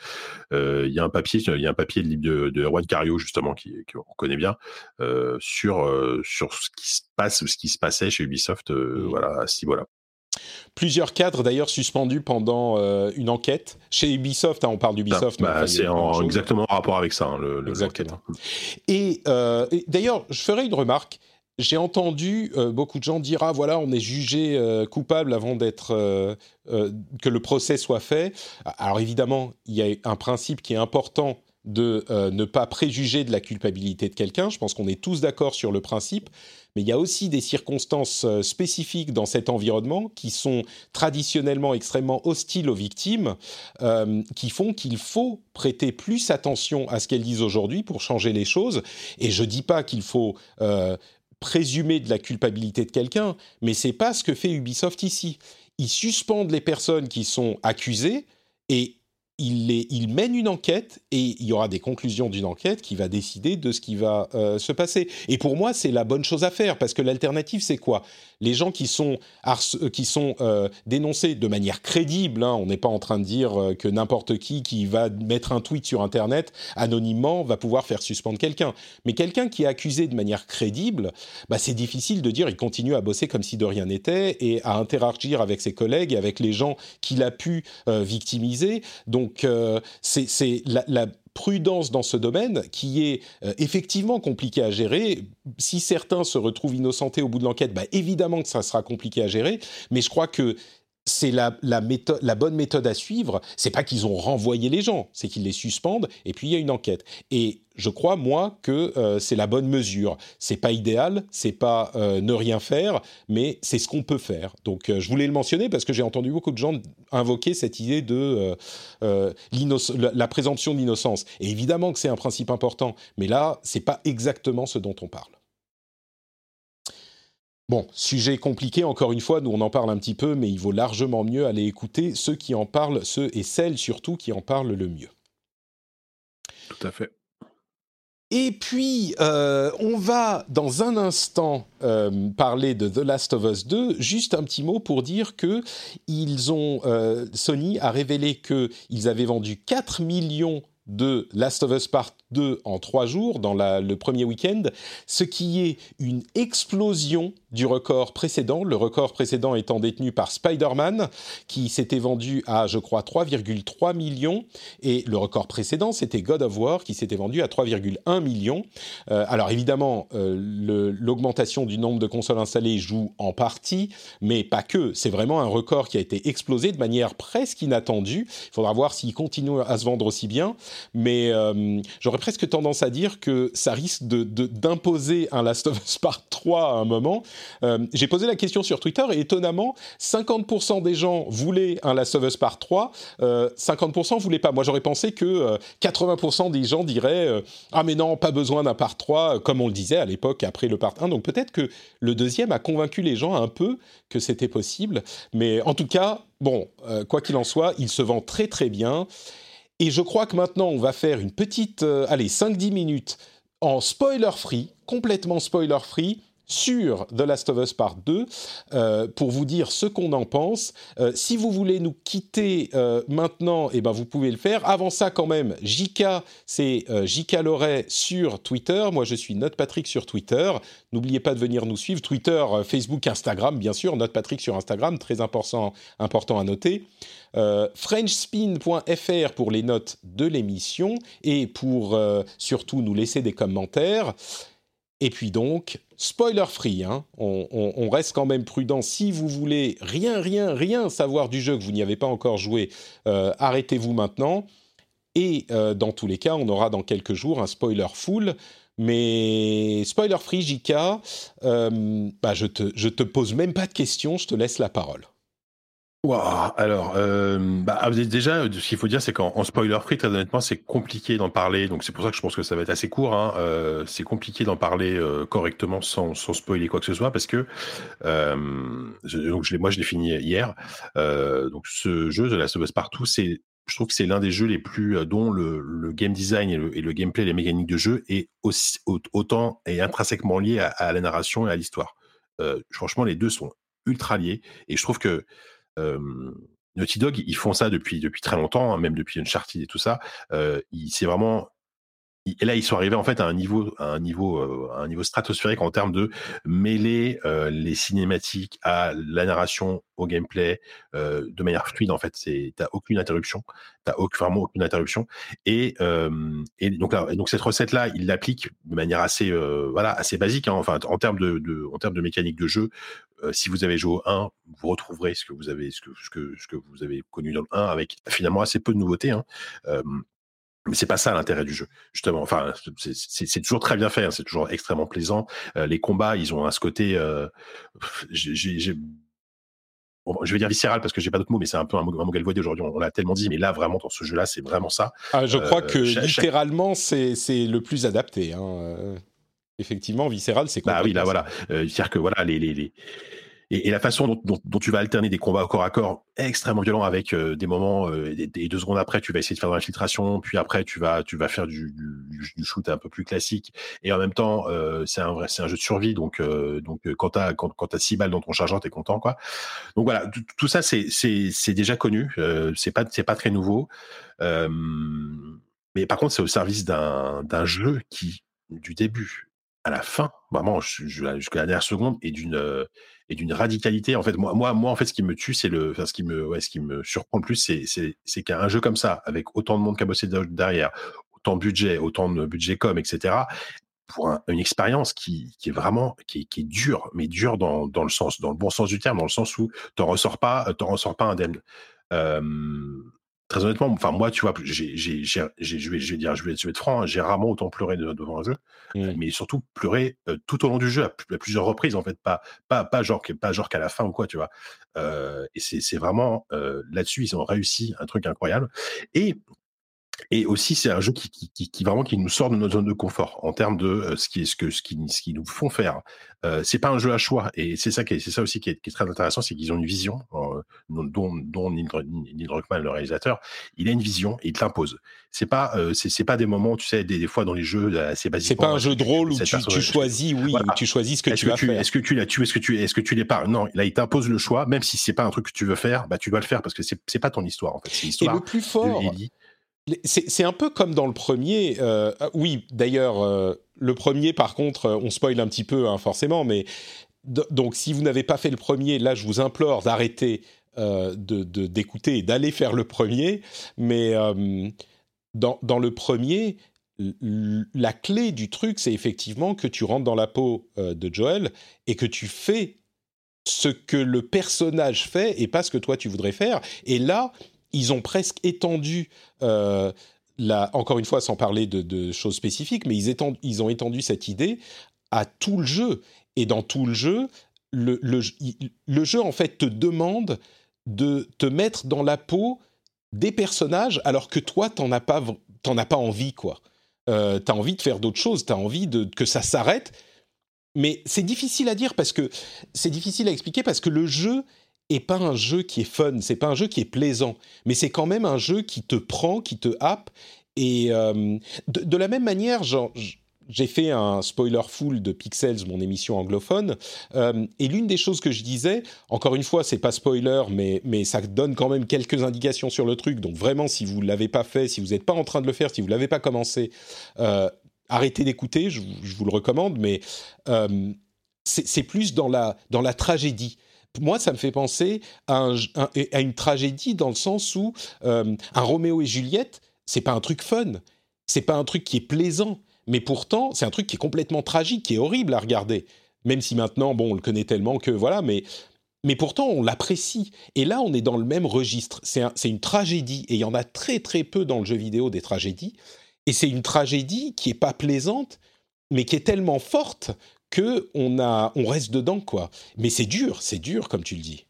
euh, il y a un papier il y a un papier de de, de Juan Cario justement qui qu'on connaît bien euh, sur euh, sur ce qui se passe ou ce qui se passait chez Ubisoft, euh, mmh. voilà à ce niveau-là. Plusieurs cadres d'ailleurs suspendus pendant euh, une enquête chez Ubisoft, hein, on parle d'Ubisoft bah, enfin, c'est en, exactement en rapport avec ça hein, le, le, l'enquête et, euh, et d'ailleurs je ferai une remarque. J'ai entendu euh, beaucoup de gens dire « Ah voilà, on est jugé euh, coupable avant d'être, euh, euh, que le procès soit fait ». Alors évidemment, il y a un principe qui est important de euh, ne pas préjuger de la culpabilité de quelqu'un. Je pense qu'on est tous d'accord sur le principe. Mais il y a aussi des circonstances euh, spécifiques dans cet environnement qui sont traditionnellement extrêmement hostiles aux victimes, euh, qui font qu'il faut prêter plus attention à ce qu'elles disent aujourd'hui pour changer les choses. Et je ne dis pas qu'il faut euh, présumer de la culpabilité de quelqu'un, mais ce n'est pas ce que fait Ubisoft ici. Ils suspendent les personnes qui sont accusées et Il, les, il mène une enquête et il y aura des conclusions d'une enquête qui va décider de ce qui va euh, se passer. Et pour moi, c'est la bonne chose à faire parce que l'alternative, c'est quoi ? Les gens qui sont, harce- qui sont euh, dénoncés de manière crédible, hein, on n'est pas en train de dire euh, que n'importe qui qui va mettre un tweet sur Internet anonymement va pouvoir faire suspendre quelqu'un. Mais quelqu'un qui est accusé de manière crédible, bah, c'est difficile de dire il continue à bosser comme si de rien n'était et à interagir avec ses collègues et avec les gens qu'il a pu euh, victimiser. Donc, Donc, euh, c'est, c'est la, la prudence dans ce domaine qui est euh, effectivement compliquée à gérer. Si certains se retrouvent innocentés au bout de l'enquête, bah, évidemment que ça sera compliqué à gérer. Mais je crois que c'est la, la, méthode, la bonne méthode à suivre. Ce n'est pas qu'ils ont renvoyé les gens, c'est qu'ils les suspendent et puis il y a une enquête. Et je crois, moi, que euh, c'est la bonne mesure. Ce n'est pas idéal, ce n'est pas euh, ne rien faire, mais c'est ce qu'on peut faire. Donc, euh, je voulais le mentionner parce que j'ai entendu beaucoup de gens invoquer cette idée de euh, euh, la, la présomption d'innocence. Et évidemment que c'est un principe important, mais là, ce n'est pas exactement ce dont on parle. Bon, sujet compliqué, encore une fois, nous on en parle un petit peu, mais il vaut largement mieux aller écouter ceux qui en parlent, ceux et celles surtout qui en parlent le mieux. Tout à fait. Et puis, euh, on va dans un instant euh, parler de The Last of Us deux. Juste un petit mot pour dire que ils ont, euh, Sony a révélé qu'ils avaient vendu quatre millions de Last of Us Part deux en trois jours, dans la, le premier week-end, ce qui est une explosion du record précédent. Le record précédent étant détenu par Spider-Man, qui s'était vendu à, je crois, trois virgule trois millions. Et le record précédent, c'était God of War, qui s'était vendu à trois virgule un millions. Euh, alors évidemment, euh, le, l'augmentation du nombre de consoles installées joue en partie, mais pas que. C'est vraiment un record qui a été explosé de manière presque inattendue. Il faudra voir s'il continue à se vendre aussi bien. Mais euh, j'aurais presque tendance à dire que ça risque de, de, d'imposer un Last of Us Part trois à un moment. Euh, j'ai posé la question sur Twitter et étonnamment, cinquante pour cent des gens voulaient un Last of Us Part trois, euh, cinquante pour cent voulaient pas. Moi, j'aurais pensé que euh, quatre-vingts pour cent des gens diraient euh, « Ah mais non, pas besoin d'un Part trois », comme on le disait à l'époque après le Part un. Donc peut-être que le deuxième a convaincu les gens un peu que c'était possible. Mais en tout cas, bon, euh, quoi qu'il en soit, il se vend très très bien. Et je crois que maintenant, on va faire une petite, euh, allez, cinq à dix minutes en spoiler-free, complètement spoiler-free, sur The Last of Us Part deux, euh, pour vous dire ce qu'on en pense. Euh, si vous voulez nous quitter euh, maintenant, eh ben vous pouvez le faire. Avant ça, quand même, J K, c'est euh, J K Loret sur Twitter. Moi, je suis NotePatrick sur Twitter. N'oubliez pas de venir nous suivre. Twitter, euh, Facebook, Instagram, bien sûr. NotePatrick sur Instagram, très important, important à noter. Euh, frenchspin point f r pour les notes de l'émission et pour euh, surtout nous laisser des commentaires. Et puis donc, spoiler free, hein, on, on, on reste quand même prudent. Si vous voulez rien, rien, rien savoir du jeu, que vous n'y avez pas encore joué, euh, arrêtez-vous maintenant. Et euh, dans tous les cas, on aura dans quelques jours un spoiler full. Mais spoiler free, J K, euh, bah je te, je te pose même pas de questions, je te laisse la parole. Wow. Alors, euh, bah, déjà, ce qu'il faut dire, c'est qu'en en spoiler free, très honnêtement, c'est compliqué d'en parler. Donc, c'est pour ça que je pense que ça va être assez court. Hein. Euh, c'est compliqué d'en parler euh, correctement sans, sans spoiler quoi que ce soit, parce que euh, je, donc je l'ai, moi, je l'ai fini hier. Euh, donc, ce jeu The Last of Us Part deux, c'est je trouve que c'est l'un des jeux les plus dont le, le game design et le, et le gameplay, les mécaniques de jeu est aussi, autant et intrinsèquement lié à, à la narration et à l'histoire. Euh, franchement, les deux sont ultra liés et je trouve que euh, Naughty Dog, ils font ça depuis, depuis très longtemps, hein, même depuis Uncharted et tout ça. Euh, il, c'est vraiment... Et là, ils sont arrivés en fait à un niveau, à un niveau, euh, à un niveau stratosphérique en termes de mêler euh, les cinématiques à la narration, au gameplay, euh, de manière fluide. En fait, c'est, t'as aucune interruption, t'as aucune, vraiment aucune interruption. Et, euh, et donc, là, et donc cette recette-là, ils l'appliquent de manière assez, euh, voilà, assez basique. Hein, enfin, en termes de, de, en termes de mécanique de jeu. Si vous avez joué au un, vous retrouverez ce que vous avez, ce que, ce que, ce que vous avez connu dans le un, avec finalement assez peu de nouveautés. Hein. Euh, mais c'est pas ça l'intérêt du jeu, justement. Enfin, c'est, c'est, c'est toujours très bien fait, hein. C'est toujours extrêmement plaisant. Euh, les combats, ils ont un ce côté. Euh, j'ai, j'ai, j'ai... Bon, je vais dire viscéral parce que j'ai pas d'autre mot, mais c'est un peu un mot, un mot galvaudé aujourd'hui. On, on l'a tellement dit, mais là vraiment dans ce jeu-là, c'est vraiment ça. Ah, je euh, crois que chaque, littéralement, c'est, c'est le plus adapté. Hein. Effectivement, viscéral, c'est quoi? Bah oui, là, voilà. Euh, c'est-à-dire que, voilà, les, les, les... Et, et la façon dont, dont, dont tu vas alterner des combats au corps à corps extrêmement violents avec euh, des moments, euh, et, et deux secondes après, tu vas essayer de faire de l'infiltration, puis après, tu vas, tu vas faire du, du, du shoot un peu plus classique. Et en même temps, euh, c'est un vrai, c'est un jeu de survie, donc, euh, donc quand t'as, quand, quand t'as six balles dans ton chargeur, t'es content, quoi. Donc voilà, tout, tout ça, c'est, c'est, c'est déjà connu, euh, c'est pas, c'est pas très nouveau. Euh, mais par contre, c'est au service d'un, d'un jeu qui, du début à la fin, vraiment jusqu'à la dernière seconde, et d'une et d'une radicalité. En fait, moi, moi, moi, en fait, ce qui me tue, c'est le, enfin, ce qui me, ouais, ce qui me surprend le plus, c'est, c'est, c'est qu'un jeu comme ça, avec autant de monde cabossé derrière, autant de budget, autant de budget com, et cetera, pour un, une expérience qui, qui est vraiment, qui, qui est dure, mais dure dans, dans le sens, dans le bon sens du terme, dans le sens où t'en ressors pas, t'en ressors pas indemne. Euh, très honnêtement, enfin moi, tu vois, j'ai, j'ai, j'ai, j'ai, je vais, je vais dire, je vais, je vais être franc, hein, j'ai rarement autant pleuré de, devant un jeu, mmh. mais surtout pleuré euh, tout au long du jeu, à, à plusieurs reprises en fait, pas, pas, pas genre, pas genre qu'à la fin ou quoi, tu vois. Euh, et c'est, c'est vraiment euh, là-dessus, ils ont réussi un truc incroyable. Et Et aussi, c'est un jeu qui, qui, qui, qui vraiment qui nous sort de notre zone de confort en termes de euh, ce qui, ce que, ce qui, ce qui nous font faire. Euh, c'est pas un jeu à choix, et c'est ça qui, est, c'est ça aussi qui est, qui est très intéressant, c'est qu'ils ont une vision euh, dont, dont Neil Druckmann, le réalisateur, il a une vision et il l'impose. C'est pas, euh, c'est, c'est pas des moments, tu sais, des, des fois dans les jeux assez basiques. C'est pas un jeu drôle où tu, tu choisis, oui, voilà. où tu choisis ce que est-ce tu que vas tu, faire. Est-ce que tu la tues, est-ce que tu, est-ce que tu l'es pas ? Non, là, il t'impose le choix, même si c'est pas un truc que tu veux faire, bah tu dois le faire parce que c'est, c'est pas ton histoire en fait. C'est l'histoire. Et le plus fort. C'est, c'est un peu comme dans le premier. Euh, oui, d'ailleurs, euh, le premier, par contre, on spoil un petit peu, hein, forcément, mais d- donc si vous n'avez pas fait le premier, là, je vous implore d'arrêter euh, de, de, d'écouter et d'aller faire le premier. Mais euh, dans, dans le premier, l- la clé du truc, c'est effectivement que tu rentres dans la peau euh, de Joel et que tu fais ce que le personnage fait et pas ce que toi, tu voudrais faire. Et là... ils ont presque étendu, euh, la, encore une fois sans parler de, de choses spécifiques, mais ils, étendent, ils ont étendu cette idée à tout le jeu. Et dans tout le jeu, le, le, le jeu en fait te demande de te mettre dans la peau des personnages alors que toi, t'en as pas, t'en as pas envie, quoi. Euh, t'as envie de faire d'autres choses, t'as envie de, que ça s'arrête. Mais c'est difficile à dire parce que, c'est difficile à expliquer parce que le jeu... et pas un jeu qui est fun, c'est pas un jeu qui est plaisant, mais c'est quand même un jeu qui te prend, qui te happe, et euh, de, de la même manière, genre, j'ai fait un spoiler full de Pixels, mon émission anglophone, euh, et l'une des choses que je disais, encore une fois, c'est pas spoiler, mais, mais ça donne quand même quelques indications sur le truc, donc vraiment, si vous l'avez pas fait, si vous n'êtes pas en train de le faire, si vous l'avez pas commencé, euh, arrêtez d'écouter, je, je vous le recommande, mais euh, c'est, c'est plus dans la, dans la tragédie. Moi, ça me fait penser à, un, à une tragédie dans le sens où euh, un Roméo et Juliette, c'est pas un truc fun, c'est pas un truc qui est plaisant, mais pourtant, c'est un truc qui est complètement tragique, qui est horrible à regarder. Même si maintenant, bon, on le connaît tellement que voilà, mais, mais pourtant, on l'apprécie. Et là, on est dans le même registre. C'est, un, c'est une tragédie, et il y en a très très peu dans le jeu vidéo des tragédies, et c'est une tragédie qui est pas plaisante, mais qui est tellement forte que on a, on reste dedans, quoi. Mais c'est dur, c'est dur, comme tu le dis.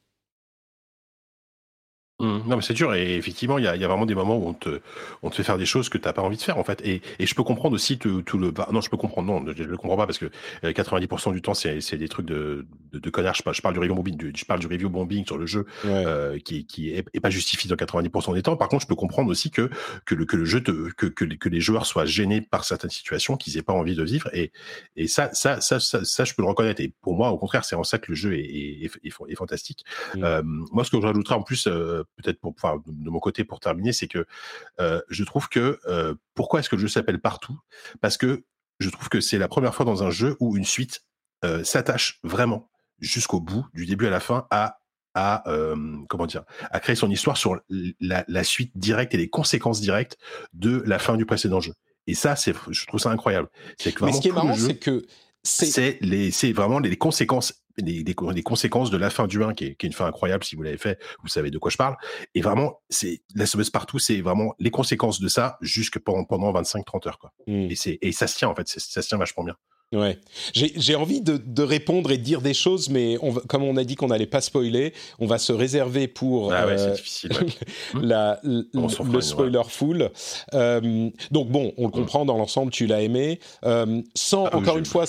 Non mais c'est dur et effectivement il y, y a vraiment des moments où on te, on te fait faire des choses que t'as pas envie de faire en fait et, et je peux comprendre aussi tout, tout le bah, non je peux comprendre non je, je le comprends pas parce que euh, quatre-vingt-dix pour cent du temps c'est, c'est des trucs de, de, de connards je, je parle du review bombing du, je parle du review bombing sur le jeu ouais. euh, qui, qui est, est pas justifié dans quatre-vingt-dix pour cent des temps. Par contre je peux comprendre aussi que que le que le jeu te, que, que que les joueurs soient gênés par certaines situations qu'ils aient pas envie de vivre et et ça ça ça ça, ça, ça je peux le reconnaître et pour moi au contraire c'est en ça que le jeu est, est, est, est, est fantastique. Mmh. Euh, moi ce que je rajouterais en plus euh, peut-être pour, enfin, de mon côté pour terminer, c'est que euh, je trouve que euh, pourquoi est-ce que le jeu s'appelle Partout ? Parce que je trouve que c'est la première fois dans un jeu où une suite euh, s'attache vraiment jusqu'au bout, du début à la fin, à à euh, comment dire, à créer son histoire sur la, la suite directe et les conséquences directes de la fin du précédent jeu. Et ça, c'est, je trouve ça incroyable. C'est que vraiment, mais ce qui est marrant, jeu, c'est que c'est, c'est les, c'est vraiment les conséquences. Des, des, des conséquences de la fin du un qui est, qui est une fin incroyable. Si vous l'avez fait, vous savez de quoi je parle. Et vraiment, c'est la sauveuse partout, c'est vraiment les conséquences de ça jusque pendant, pendant vingt-cinq trente heures quoi. Mmh. Et c'est et ça se tient en fait, c'est, ça se tient vachement bien. Ouais, j'ai, j'ai envie de, de répondre et de dire des choses, mais on va, comme on a dit qu'on n'allait pas spoiler, on va se réserver pour ah ouais, euh, c'est difficile, ouais. la, l, l, le spoiler ouais. full. Euh, donc bon, on le comprend ouais. dans l'ensemble, tu l'as aimé. Euh, sans ah, encore une fois.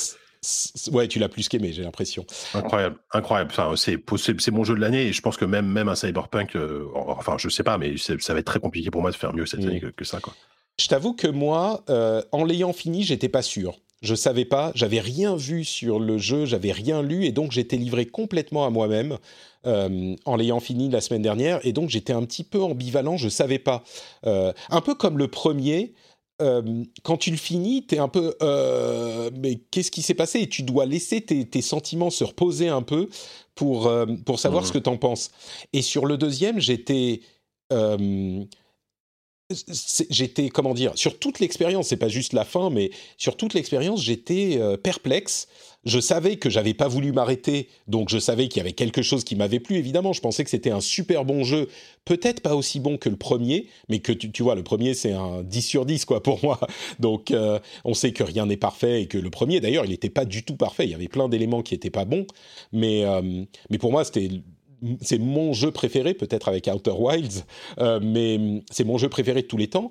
Ouais, tu l'as plus qu'aimé, j'ai l'impression. Incroyable, incroyable. Enfin, c'est, c'est, c'est mon jeu de l'année et je pense que même, même un Cyberpunk, euh, enfin, je sais pas, mais ça va être très compliqué pour moi de faire mieux cette mmh. année que, que ça, quoi. Je t'avoue que moi, euh, en l'ayant fini, j'étais pas sûr. Je savais pas, j'avais rien vu sur le jeu, j'avais rien lu et donc j'étais livré complètement à moi-même euh, en l'ayant fini la semaine dernière et donc j'étais un petit peu ambivalent, je savais pas. Euh, un peu comme le premier. Euh, quand tu le finis, t'es un peu euh, mais qu'est-ce qui s'est passé ? Et tu dois laisser tes, tes sentiments se reposer un peu pour, euh, pour savoir mmh. ce que t'en penses. Et sur le deuxième, j'étais euh, j'étais comment dire, sur toute l'expérience, c'est pas juste la fin, mais sur toute l'expérience, j'étais euh, perplexe. Je savais que j'avais pas voulu m'arrêter, donc je savais qu'il y avait quelque chose qui m'avait plu, évidemment. Je pensais que c'était un super bon jeu, peut-être pas aussi bon que le premier, mais que tu, tu vois, le premier, c'est un dix sur dix, quoi, pour moi. Donc, euh, on sait que rien n'est parfait et que le premier, d'ailleurs, il n'était pas du tout parfait. Il y avait plein d'éléments qui n'étaient pas bons, mais, euh, mais pour moi, c'était... C'est mon jeu préféré, peut-être avec Outer Wilds, euh, mais c'est mon jeu préféré de tous les temps.